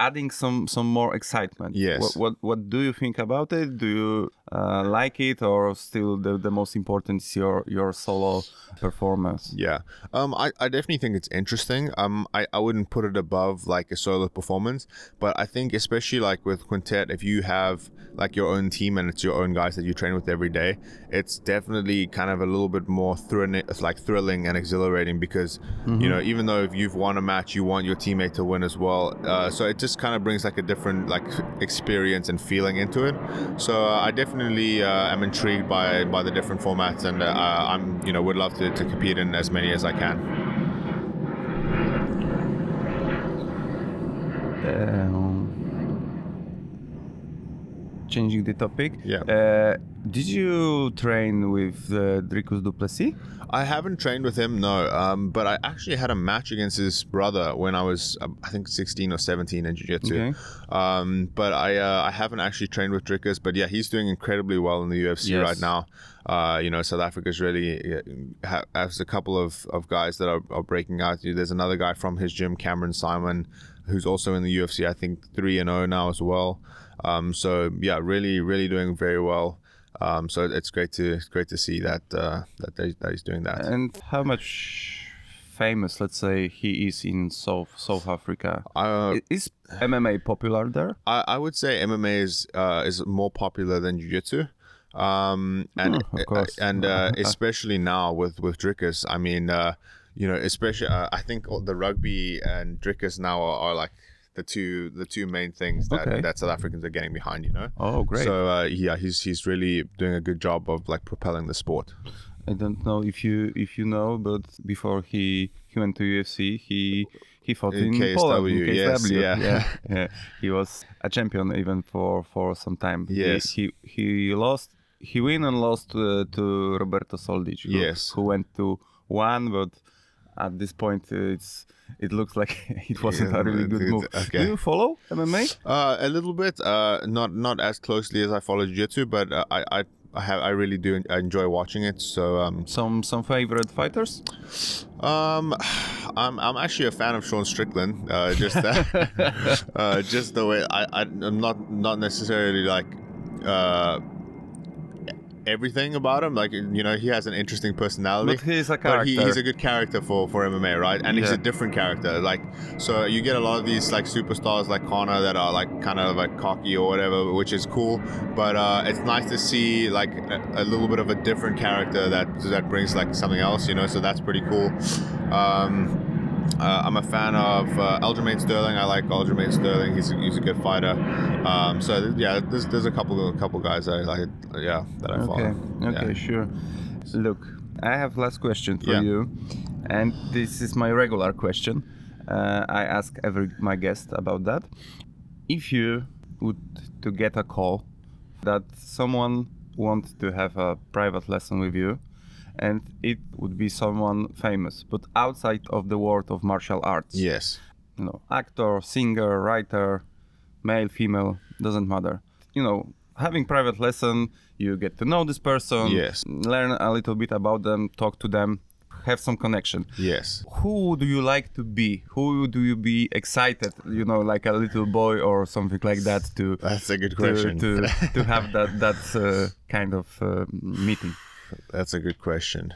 Adding some some more excitement. Yes. What, what what do you think about it? Do you uh, like it, or still the, the most important is your your solo performance? Yeah. Um. I, I definitely think it's interesting. Um. I, I wouldn't put it above like a solo performance, but I think especially like with quintet, if you have like your own team and it's your own guys that you train with every day, it's definitely kind of a little bit more thrilling, like thrilling and exhilarating because mm-hmm. you know, even though if you've won a match, you want your teammate to win as well. Uh, so it just kind of brings like a different like experience and feeling into it. So uh, I definitely uh, am intrigued by by the different formats, and uh, I'm you know would love to, to compete in as many as I can. Um, changing the topic. Yeah. Uh, did you train with uh, Drikus du Plessis? I haven't trained with him, no, um, but I actually had a match against his brother when I was, um, I think, sixteen or seventeen in Jiu-Jitsu. Okay. Um, but I uh, I haven't actually trained with Drikus, but yeah, he's doing incredibly well in the U F C yes. right now. Uh, you know, South Africa's really uh, has a couple of, of guys that are, are breaking out. There's another guy from his gym, Cameron Simon, who's also in the U F C, I think three and oh now as well. Um, so yeah, really, really doing very well. Um, so it's great to it's great to see that uh, that, they, that he's doing that. And how much famous, let's say, he is in South South Africa? Uh, is M M A popular there? I, I would say M M A is uh, is more popular than Jiu-Jitsu. Um, and oh, of course. and uh, especially now with with Drikus. I mean, uh, you know, especially uh, I think all the rugby and Drikus now are, are like. The two, the two main things that, okay. that South Africans are getting behind, you know. Oh, great! So uh, yeah, he's he's really doing a good job of like propelling the sport. I don't know if you if you know, but before he he went to U F C, he he fought in, in K S W. Poland, in K S W. Yes, yeah. Yeah, yeah. He was a champion even for for some time. Yes, he he, he lost, he win and lost uh, to Roberto Soldic. Who, yes, who went to one, but. At this point, it's it looks like it wasn't a really good move. Okay. Do you follow M M A? Uh, a little bit, uh, not not as closely as I follow Jiu-Jitsu, but uh, I I have I really do I enjoy watching it. So um, some some favorite fighters? Um, I'm I'm actually a fan of Sean Strickland. Uh, just that, uh, just the way I, I I'm not not necessarily like. Uh, everything about him, like, you know, he has an interesting personality, but he's a character, but he, he's a good character for for M M A, right? And yeah. he's a different character, like, so you get a lot of these like superstars like Connor that are like kind of like cocky or whatever, which is cool, but uh it's nice to see like a, a little bit of a different character that that brings like something else, you know, so that's pretty cool. um Uh, I'm a fan of uh, Aljamain Sterling. I like Aljamain Sterling. He's a, he's a good fighter. Um, so th yeah, there's there's a couple a couple guys that I like. Yeah, that I follow. Okay, okay, yeah. Sure. Look, I have last question for yeah. you, and this is my regular question. Uh, I ask every my guest about that. If you would to get a call that someone wants to have a private lesson with you. And it would be someone famous, but outside of the world of martial arts. Yes. You know, actor, singer, writer, male, female, doesn't matter. You know, having private lesson, you get to know this person, yes. learn a little bit about them, talk to them, have some connection. Yes. Who do you like to be? Who do you be excited, you know, like a little boy or something like that to... That's a good question. To, to, to have that, that uh, kind of uh, meeting. That's a good question.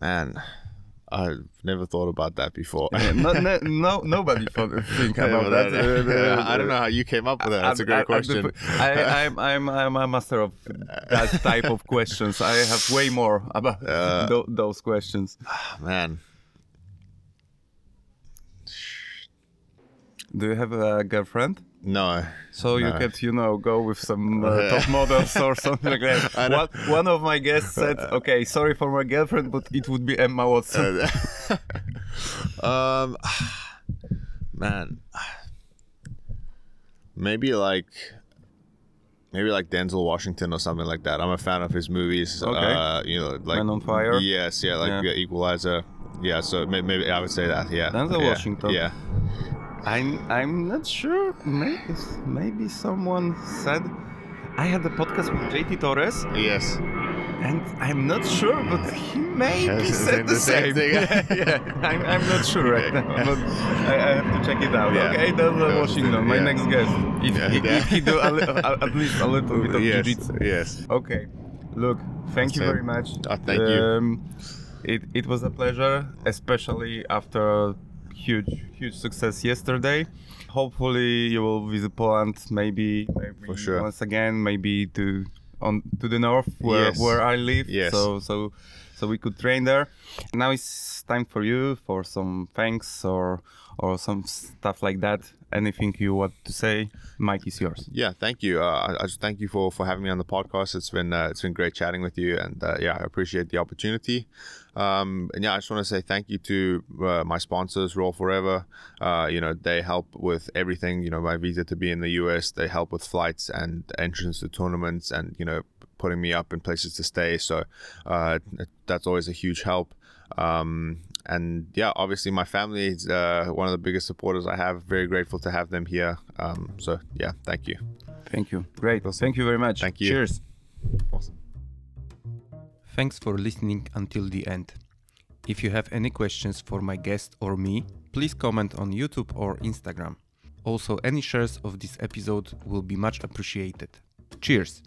Man, I've never thought about that before. Yeah, no, no, no, nobody thought think about that. that. I don't know how you came up with that. That's I'm, a great I'm, question. I, I'm, I'm, I'm a master of that type of questions. I have way more about uh, th those questions. Man. Do you have a girlfriend? No. So no. you could, you know, go with some uh, top models or something like that. One, one of my guests said, okay, sorry for my girlfriend, but it would be Emma Watson. um, man, maybe like, maybe like Denzel Washington or something like that. I'm a fan of his movies. Okay. Uh, you know, like Man on Fire. Yes, yeah, like yeah. Equalizer. Yeah, so maybe, maybe I would say that. Yeah. Denzel yeah. Washington. Yeah. I'm, I'm not sure, maybe, maybe someone said, I had a podcast with J T Torres. Yes. And I'm not sure, but he maybe said the same. same. yeah, yeah. I'm, I'm not sure right now, but I, I have to check it out. Yeah. Okay, that's uh, Washington, my yeah. next guest. If, yeah. if, if he do a, a, at least a little bit of yes. jiu-jitsu. Yes. Okay, look, thank That's you it. very much. Oh, thank um, you. It, it was a pleasure, especially after... Huge, huge success yesterday. Hopefully you will visit Poland, maybe, maybe For sure. once again, maybe to on to the north where yes. where I live. Yes. So so so we could train there. Now it's time for you for some thanks or or some stuff like that. Anything you want to say, Mike is yours. Yeah, thank you. Uh, I just thank you for for having me on the podcast. It's been uh, it's been great chatting with you, and uh, yeah, I appreciate the opportunity. Um, and yeah, I just want to say thank you to uh, my sponsors, Roll Forever. Uh, you know, they help with everything. You know, my visa to be in the U S, they help with flights and entrance to tournaments, and you know, putting me up in places to stay. So uh, that's always a huge help. Um, and yeah, obviously my family is uh, one of the biggest supporters I have. Very grateful to have them here. Um, so yeah, thank you. Thank you. Great. Awesome. Thank you very much. Thank you. Cheers. Awesome. Thanks for listening until the end. If you have any questions for my guest or me, please comment on YouTube or Instagram. Also, any shares of this episode will be much appreciated. Cheers.